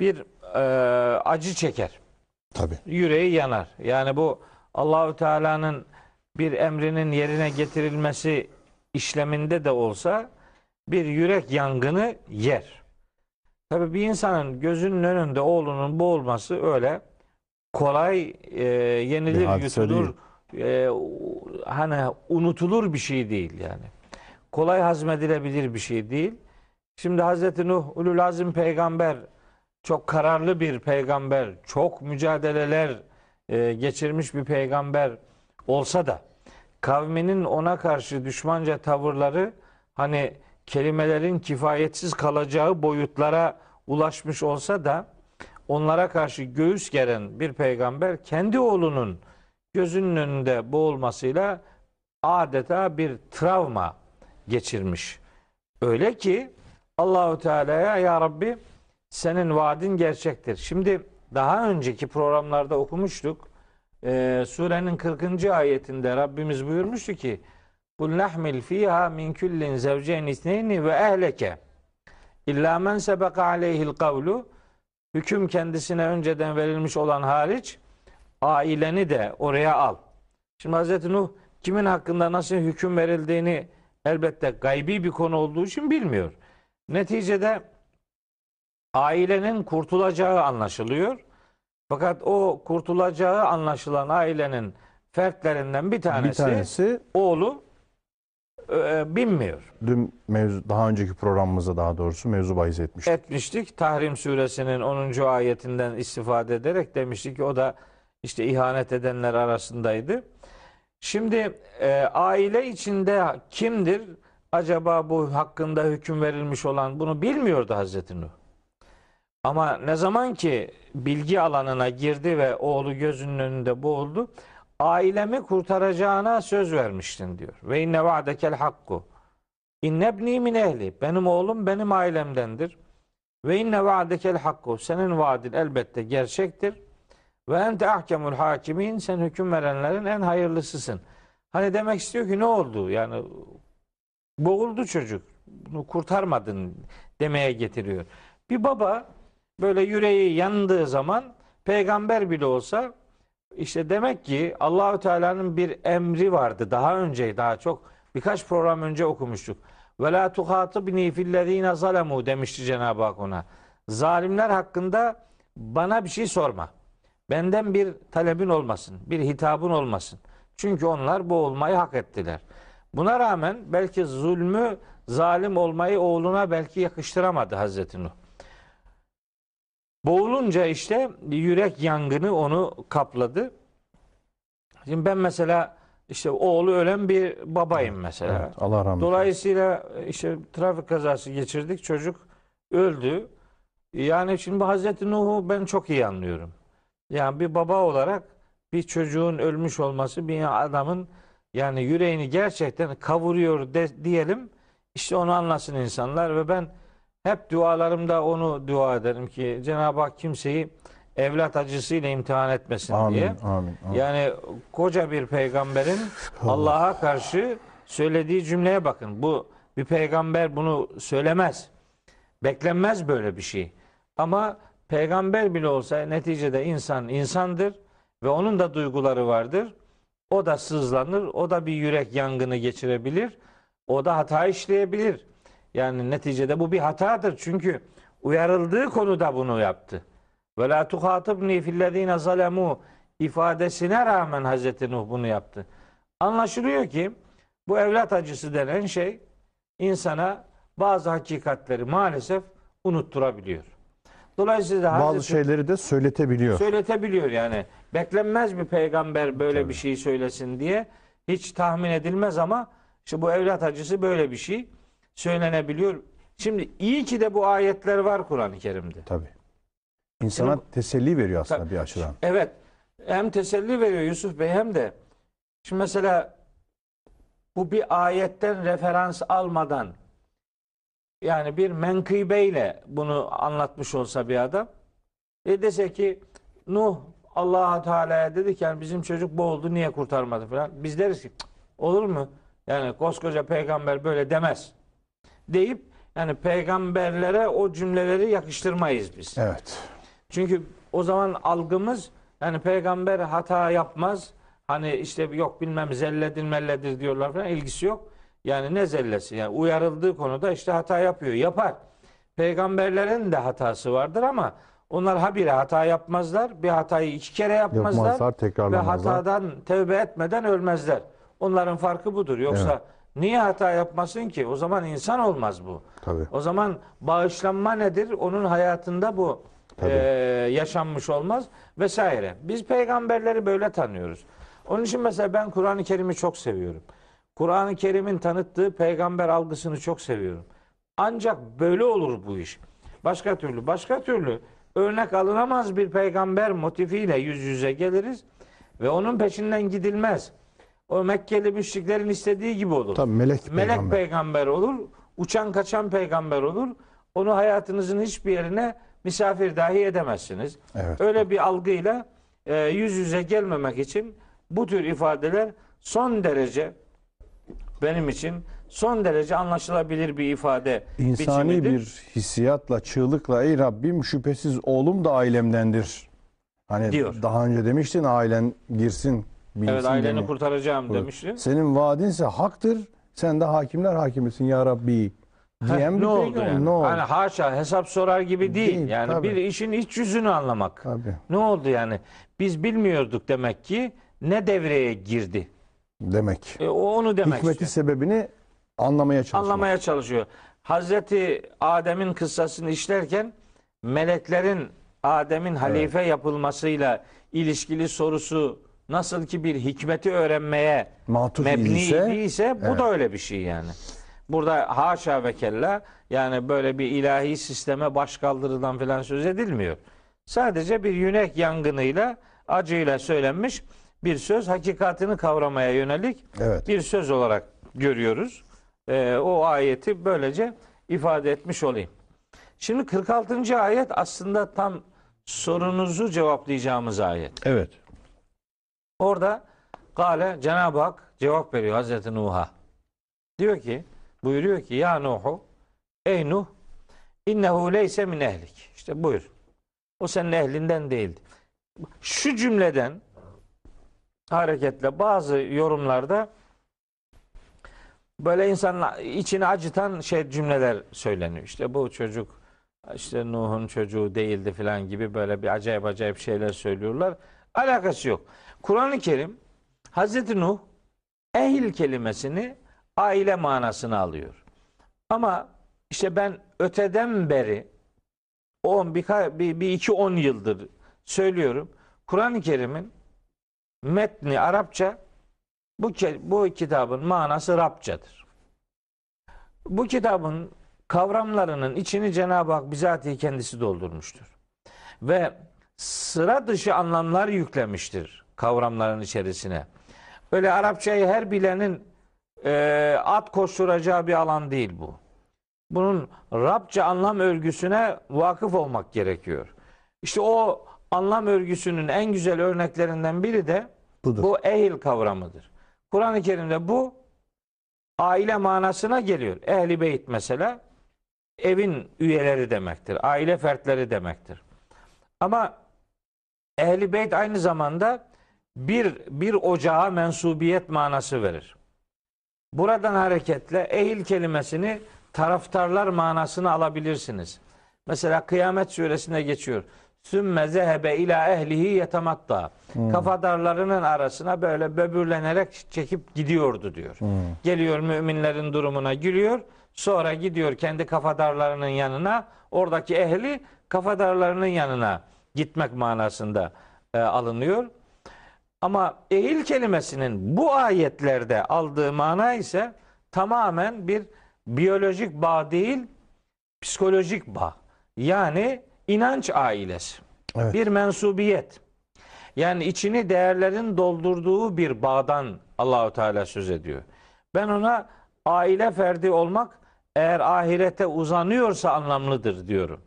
bir e, acı çeker. Tabii. Yüreği yanar. Yani bu Allahu Teala'nın bir emrinin yerine getirilmesi işleminde de olsa bir yürek yangını yer. Tabii bir insanın gözünün önünde oğlunun boğulması öyle kolay e, yenilir, yutulur, e, hani unutulur bir şey değil yani. Kolay hazmedilebilir bir şey değil. Şimdi Hazreti Nuh ulul azim peygamber, çok kararlı bir peygamber, çok mücadeleler e, geçirmiş bir peygamber olsa da kavminin ona karşı düşmanca tavırları hani kelimelerin kifayetsiz kalacağı boyutlara ulaşmış olsa da onlara karşı göğüs geren bir peygamber kendi oğlunun gözünün önünde boğulmasıyla adeta bir travma geçirmiş. Öyle ki Allahu Teala'ya ya Rabbi senin vaadin gerçektir. Şimdi daha önceki programlarda okumuştuk. Ee, surenin kırkıncı ayetinde Rabbimiz buyurmuştu ki "Kul nahmil fiha min kullin zevceyn isneyni ve ehleke illa men sebeka aleyhil kavlu." Hüküm kendisine önceden verilmiş olan hariç aileni de oraya al. Şimdi Hazreti Nuh kimin hakkında nasıl hüküm verildiğini elbette gaybi bir konu olduğu için bilmiyor. Neticede ailenin kurtulacağı anlaşılıyor. Fakat o kurtulacağı anlaşılan ailenin fertlerinden bir tanesi, bir tanesi oğlu e, binmiyor. Dün mevzu, daha önceki programımızda daha doğrusu mevzu bahis etmiştik. Etmiştik. Tahrim suresinin onuncu ayetinden istifade ederek demiştik ki o da işte ihanet edenler arasındaydı. Şimdi e, aile içinde kimdir? Acaba bu hakkında hüküm verilmiş olan, bunu bilmiyordu Hazreti Nuh. Ama ne zaman ki bilgi alanına girdi ve oğlu gözünün önünde boğuldu, ailemi kurtaracağına söz vermiştin diyor. Ve inne va'dekel hakku. İnne bni min ehli. Benim oğlum benim ailemdendir. Ve inne va'dekel hakku. Senin vaadin elbette gerçektir. Ve ente ahkemul hakimin. Sen hüküm verenlerin en hayırlısısın. Hani demek istiyor ki ne oldu? Yani boğuldu çocuk. Bunu kurtarmadın demeye getiriyor. Bir baba böyle yüreği yandığı zaman peygamber bile olsa işte demek ki Allahu Teala'nın bir emri vardı. Daha önce daha çok birkaç program önce okumuştuk. Ve la tuhatibni fillezine zalemu demişti Cenab-ı Hak ona. Zalimler hakkında bana bir şey sorma. Benden bir talebin olmasın, bir hitabın olmasın. Çünkü onlar boğulmayı hak ettiler. Buna rağmen belki zulmü, zalim olmayı oğluna belki yakıştıramadı Hazreti Nuh. Boğulunca işte yürek yangını onu kapladı. Şimdi ben mesela işte oğlu ölen bir babayım mesela. Evet, Allah rahmet. Dolayısıyla işte trafik kazası geçirdik, çocuk öldü. Yani şimdi Hazreti Nuh'u ben çok iyi anlıyorum. Yani bir baba olarak bir çocuğun ölmüş olması bir adamın yani yüreğini gerçekten kavuruyor de, diyelim. İşte onu anlasın insanlar ve ben hep dualarımda onu dua ederim ki Cenab-ı Hak kimseyi evlat acısıyla imtihan etmesin amin, diye. Amin, amin. Yani koca bir peygamberin Allah'a karşı söylediği cümleye bakın. Bu bir peygamber bunu söylemez. Beklenmez böyle bir şey. Ama peygamber bile olsa neticede insan insandır ve onun da duyguları vardır. O da sızlanır, o da bir yürek yangını geçirebilir. O da hata işleyebilir. Yani neticede bu bir hatadır. Çünkü uyarıldığı konuda bunu yaptı. Ve la tuhatibni fillezine zalemu ifadesine rağmen Hazreti Nuh bunu yaptı. Anlaşılıyor ki bu evlat acısı denen şey insana bazı hakikatleri maalesef unutturabiliyor. Dolayısıyla bazı Hazreti şeyleri de söyletebiliyor. Söyletebiliyor yani. Beklenmez bir peygamber böyle Tabii. bir şey söylesin diye hiç tahmin edilmez ama işte bu evlat acısı böyle bir şey söylenebiliyor. Şimdi iyi ki de bu ayetler var Kur'an-ı Kerim'de. Tabii. İnsana yani, teselli veriyor aslında tabii, bir açıdan. Evet. Hem teselli veriyor Yusuf Bey hem de şimdi mesela bu bir ayetten referans almadan yani bir menkıbeyle bunu anlatmış olsa bir adam e dese ki Nuh Allah Teala'ya dedi ki yani bizim çocuk boğuldu niye kurtarmadı falan. Biz deriz ki olur mu? Yani koskoca peygamber böyle demez. Deyip yani peygamberlere o cümleleri yakıştırmayız biz. Evet. Çünkü o zaman algımız yani peygamber hata yapmaz. Hani işte yok bilmem zelledir melledir diyorlar falan, ilgisi yok. Yani ne zellesi? Yani uyarıldığı konuda işte hata yapıyor. Yapar. Peygamberlerin de hatası vardır ama onlar habire hata yapmazlar. Bir hatayı iki kere yapmazlar. Yapmazlar, tekrarlamazlar. Ve hatadan tevbe etmeden ölmezler. Onların farkı budur. Yoksa evet. Niye hata yapmasın ki? O zaman insan olmaz bu. Tabii. O zaman bağışlanma nedir? Onun hayatında bu e, yaşanmış olmaz vesaire. Biz peygamberleri böyle tanıyoruz. Onun için mesela ben Kur'an-ı Kerim'i çok seviyorum. Kur'an-ı Kerim'in tanıttığı peygamber algısını çok seviyorum. Ancak böyle olur bu iş. Başka türlü, başka türlü örnek alınamaz bir peygamber motifiyle yüz yüze geliriz ve onun peşinden gidilmez. O Mekkeli müşriklerin istediği gibi olur. Tabii, melek melek peygamber. peygamber olur, uçan kaçan peygamber olur. Onu hayatınızın hiçbir yerine misafir dahi edemezsiniz. Evet. Öyle bir algıyla e, yüz yüze gelmemek için bu tür ifadeler son derece benim için son derece anlaşılabilir bir ifade İnsani biçimidir. Bir hissiyatla, çığlıkla ey Rabbim şüphesiz oğlum da ailemdendir. Hani diyor. Daha önce demiştin ailen girsin. Evet aileni deme. kurtaracağım Olur. demişti. Senin vaadinse haktır. Sen de hakimler hakimisin ya Rabbi. Diyen ha, ne oldu yani? Ne oldu? Yani haşa hesap sorar gibi değil. değil yani tabii. Bir işin iç yüzünü anlamak. Tabii. Ne oldu yani? Biz bilmiyorduk demek ki ne devreye girdi. Demek. E, onu demek. Hikmeti işte. Sebebini anlamaya çalışıyor. Anlamaya çalışıyor. Hazreti Adem'in kıssasını işlerken meleklerin Adem'in halife evet. yapılmasıyla ilişkili sorusu nasıl ki bir hikmeti öğrenmeye matuf mebni ise, ise bu evet. da öyle bir şey yani. Burada haşa ve kella yani böyle bir ilahi sisteme başkaldırıdan falan söz edilmiyor. Sadece bir yürek yangınıyla, acıyla söylenmiş bir söz, hakikatini kavramaya yönelik evet. bir söz olarak görüyoruz. Ee, o ayeti böylece ifade etmiş olayım. Şimdi kırk altıncı ayet aslında tam sorunuzu cevaplayacağımız ayet. Evet. Orada Kale Cenab-ı Hak cevap veriyor Hazreti Nuh'a. Diyor ki, buyuruyor ki ya Nuhu, ey Nuh innehu leyse min ehlik. İşte buyur. O senin ehlinden değildi. Şu cümleden hareketle bazı yorumlarda böyle insanın içini acıtan şey cümleler söyleniyor. İşte bu çocuk işte Nuh'un çocuğu değildi falan gibi böyle bir acayip acayip şeyler söylüyorlar. Alakası yok. Kur'an-ı Kerim Hazreti Nuh ehil kelimesini aile manasına alıyor. Ama işte ben öteden beri on bir, bir iki on yıldır söylüyorum. Kur'an-ı Kerim'in metni Arapça, bu bu kitabın manası Rabçadır. Bu kitabın kavramlarının içini Cenab-ı Hak bizatihi kendisi doldurmuştur. Ve sıra dışı anlamlar yüklemiştir kavramların içerisine. Öyle Arapçayı her bilenin e, at koşturacağı bir alan değil bu. Bunun Rabça anlam örgüsüne vakıf olmak gerekiyor. İşte o anlam örgüsünün en güzel örneklerinden biri de budur. Bu ehil kavramıdır. Kur'an-ı Kerim'de bu aile manasına geliyor. Ehli beyt mesela evin üyeleri demektir. Aile fertleri demektir. Ama Ehl-i Beyt aynı zamanda bir, bir ocağa mensubiyet manası verir. Buradan hareketle ehil kelimesini taraftarlar manasını alabilirsiniz. Mesela Kıyamet suresine geçiyor. Sümme zehebe ila ehlihi yetematta. Hmm. Kafadarlarının arasına böyle böbürlenerek çekip gidiyordu diyor. Hmm. Geliyor müminlerin durumuna gülüyor. Sonra gidiyor kendi kafadarlarının yanına. Oradaki ehli kafadarlarının yanına gitmek manasında e, alınıyor. Ama ehil kelimesinin bu ayetlerde aldığı mana ise tamamen bir biyolojik bağ değil, psikolojik bağ. Yani inanç ailesi. Evet. Bir mensubiyet. Yani içini değerlerin doldurduğu bir bağdan Allahu Teala söz ediyor. Ben ona aile ferdi olmak eğer ahirete uzanıyorsa anlamlıdır diyorum.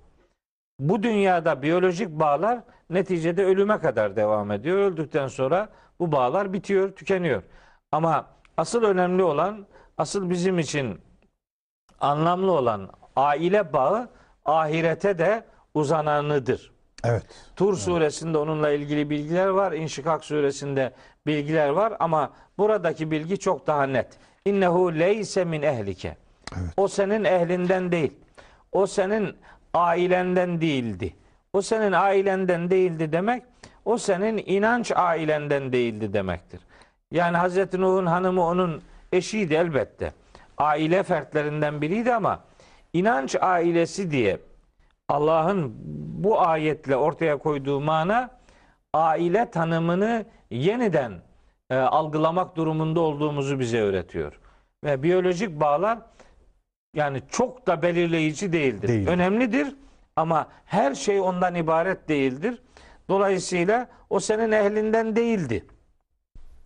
bu dünyada biyolojik bağlar neticede ölüme kadar devam ediyor. Öldükten sonra bu bağlar bitiyor, tükeniyor. Ama asıl önemli olan, asıl bizim için anlamlı olan aile bağı ahirete de uzananıdır. Evet. Tur suresinde onunla ilgili bilgiler var. İnşikak suresinde bilgiler var ama buradaki bilgi çok daha net. İnnehu leyse min ehlike. Evet. O senin ehlinden değil. O senin ailenden değildi. O senin ailenden değildi demek, o senin inanç ailenden değildi demektir. Yani Hazreti Nuh'un hanımı onun eşiydi elbette. Aile fertlerinden biriydi ama inanç ailesi diye Allah'ın bu ayetle ortaya koyduğu mana, aile tanımını yeniden e, algılamak durumunda olduğumuzu bize öğretiyor. Ve biyolojik bağlar yani çok da belirleyici değildir. Değil. Önemlidir ama her şey ondan ibaret değildir. Dolayısıyla o senin ehlinden değildi.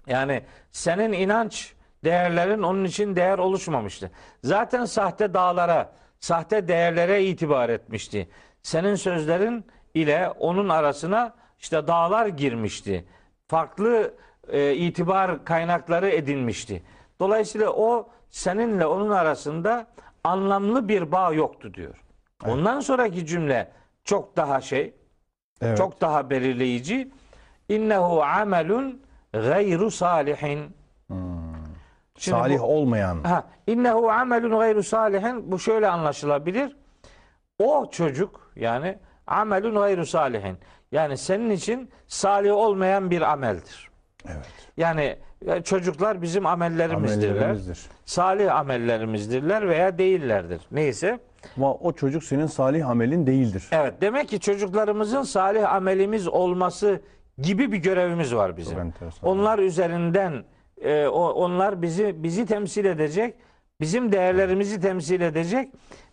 Yani senin inanç değerlerin onun için değer oluşmamıştı. Zaten sahte dağlara, sahte değerlere itibar etmişti. Senin sözlerin ile onun arasına işte dağlar girmişti. Farklı e, itibar kaynakları edinmişti. Dolayısıyla o seninle onun arasında anlamlı bir bağ yoktu diyor. Evet. Ondan sonraki cümle çok daha şey, evet, çok daha belirleyici. İnnehu amelun gayru salihin. Şimdi salih bu, olmayan. Ha, innehu amelun gayru salihin. Bu şöyle anlaşılabilir. O çocuk yani amelun gayru salihin. Yani senin için salih olmayan bir ameldir. Evet. Yani çocuklar bizim amellerimizdirler. Amellerimizdir. Salih amellerimizdirler veya değillerdir. Neyse. Ama o çocuk senin salih amelin değildir. Evet. Demek ki çocuklarımızın salih amelimiz olması gibi bir görevimiz var bizim. Onlar üzerinden Ee, onlar bizi bizi temsil edecek, bizim değerlerimizi temsil edecek,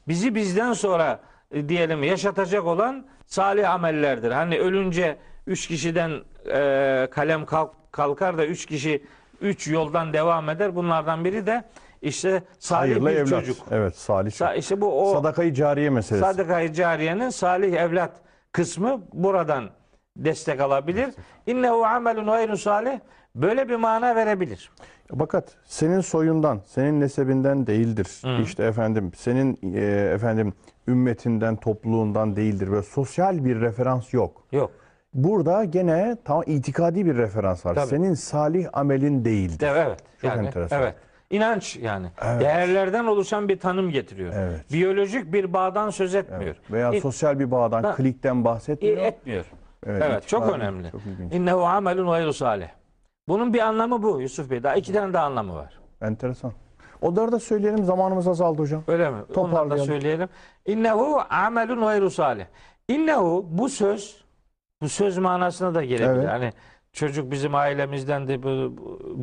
bizi bizden sonra e, diyelim yaşatacak olan salih amellerdir. Hani ölünce üç kişiden e, kalem kalk, kalkar da üç kişi üç yoldan devam eder. Bunlardan biri de işte salih hayırlı bir evlat. Çocuk. Evet, salih. Sa- işte bu o sadaka-i cariye meselesi. Sadaka-i cariyenin salih evlat kısmı buradan destek alabilir. İnnehu amelun gayru salih. Böyle bir mana verebilir. Fakat senin soyundan, senin nesebinden değildir. Hı. İşte efendim, senin e, efendim ümmetinden, topluluğundan değildir. Böyle sosyal bir referans yok. Yok. Burada gene tam itikadi bir referans var. Tabii. Senin salih amelin değildir. Evet. Evet. Çok yani, enteresan. Evet. İnanç yani. Evet. Değerlerden oluşan bir tanım getiriyor. Evet. Biyolojik bir bağdan söz etmiyor. Evet. Veya İ- sosyal bir bağdan, da, klikten bahsetmiyor. Etmiyor. Evet. Evet, çok önemli. İnnehu amelun gayru salih. Bunun bir anlamı bu Yusuf Bey. Daha iki tane daha anlamı var. Enteresan. Onları da söyleyelim. Zamanımız azaldı hocam. Öyle mi? Onları da söyleyelim. İnnehu amelun gayru salih. İnnehu bu söz, bu söz manasına da gelebilir. Evet. Hani çocuk bizim ailemizden de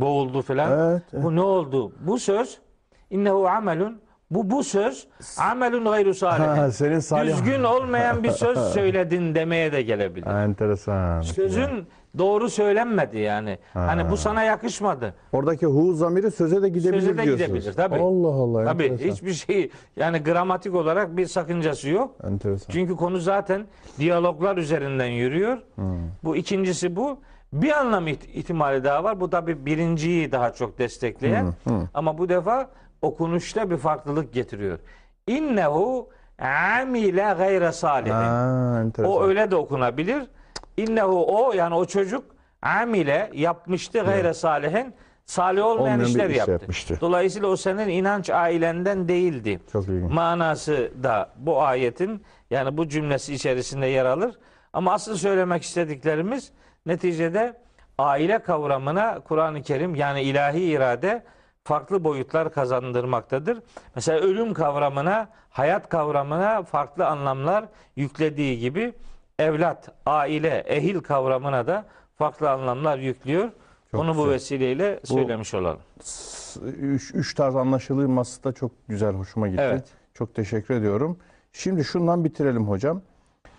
boğuldu falan. Evet, evet. Bu ne oldu? Bu söz innehu amelun, bu bu söz amelun gayru salih. Senin salih. Düzgün olmayan bir söz söyledin demeye de gelebilir. Enteresan. Sözün doğru söylenmedi yani. Ha. Hani bu sana yakışmadı. Oradaki hu zamiri söze de gidebilir diyorsunuz. Söze de diyorsunuz. Gidebilir tabii. Allah Allah. Tabii enteresan. Hiçbir şey yani gramatik olarak bir sakıncası yok. Enteresan. Çünkü konu zaten diyaloglar üzerinden yürüyor. Hmm. Bu ikincisi bu. Bir anlam ihtimali daha var. Bu tabii birinciyi daha çok destekleyen. Hmm. Hmm. Ama bu defa okunuşta bir farklılık getiriyor. İnnehu amile gayre salihin. O öyle de okunabilir. İnnehu o yani o çocuk amile yapmıştı gayre salihin, salih olmayan Ondan işler yaptı. Yapmıştı. Dolayısıyla o senin inanç ailenden değildi. Çok ilginç. Manası da bu ayetin yani bu cümlesi içerisinde yer alır. Ama asıl söylemek istediklerimiz neticede aile kavramına Kur'an-ı Kerim yani ilahi irade farklı boyutlar kazandırmaktadır. Mesela ölüm kavramına, hayat kavramına farklı anlamlar yüklediği gibi evlat, aile, ehil kavramına da farklı anlamlar yüklüyor. Çok Onu güzel. Bu vesileyle söylemiş bu, olalım. Üç, üç tarz anlaşılması da çok güzel, hoşuma gitti. Evet. Çok teşekkür ediyorum. Şimdi şundan bitirelim hocam.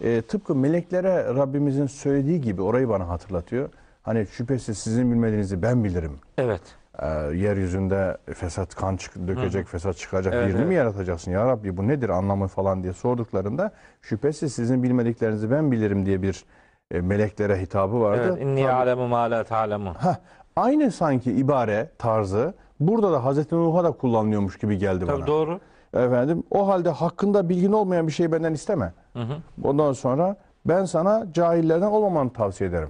E, tıpkı meleklere Rabbimizin söylediği gibi orayı bana hatırlatıyor. Hani şüphesiz sizin bilmediğinizi ben bilirim. Evet. e, yeryüzünde fesat, kan dökecek, Hı. fesat çıkacak evet, birini evet. mi yaratacaksın ya Rabbi, bu nedir anlamı falan diye sorduklarında şüphesiz sizin bilmediklerinizi ben bilirim diye bir e, meleklere hitabı vardı. Evet, İnni alemu ma la ta'lemun. Aynı sanki ibare tarzı burada da Hazreti Nuh'a da kullanılıyormuş gibi geldi Tabii bana. Doğru. Efendim, o halde hakkında bilgin olmayan bir şeyi benden isteme. Hı hı. Ondan sonra ben sana cahillerden olmamanı tavsiye ederim.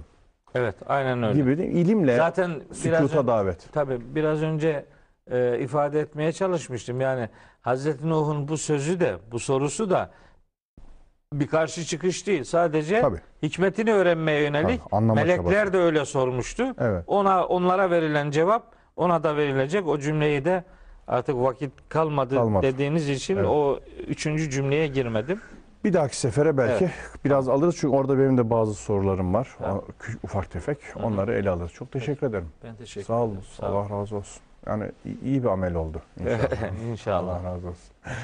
Evet, aynen öyle. Gibi ilimle zaten sükuta davet. Tabii biraz önce e, ifade etmeye çalışmıştım. Yani Hazreti Nuh'un bu sözü de, bu sorusu da bir karşı çıkış değil. Sadece Tabii. hikmetini öğrenmeye yönelik Tabii, melekler çabası. De öyle sormuştu. Evet. Ona, onlara verilen cevap ona da verilecek. O cümleyi de artık vakit kalmadı, kalmadı. dediğiniz için evet. o üçüncü cümleye girmedim. Bir dahaki sefere belki evet. biraz alırız. Çünkü orada benim de bazı sorularım var. Evet. Ufak tefek. Hı-hı. Onları ele alırız. Çok teşekkür Peki. ederim. Ben teşekkür Sağ olun. ederim. Sağ olun. Allah razı olsun. Yani iyi bir amel oldu. İnşallah. İnşallah. Allah razı olsun.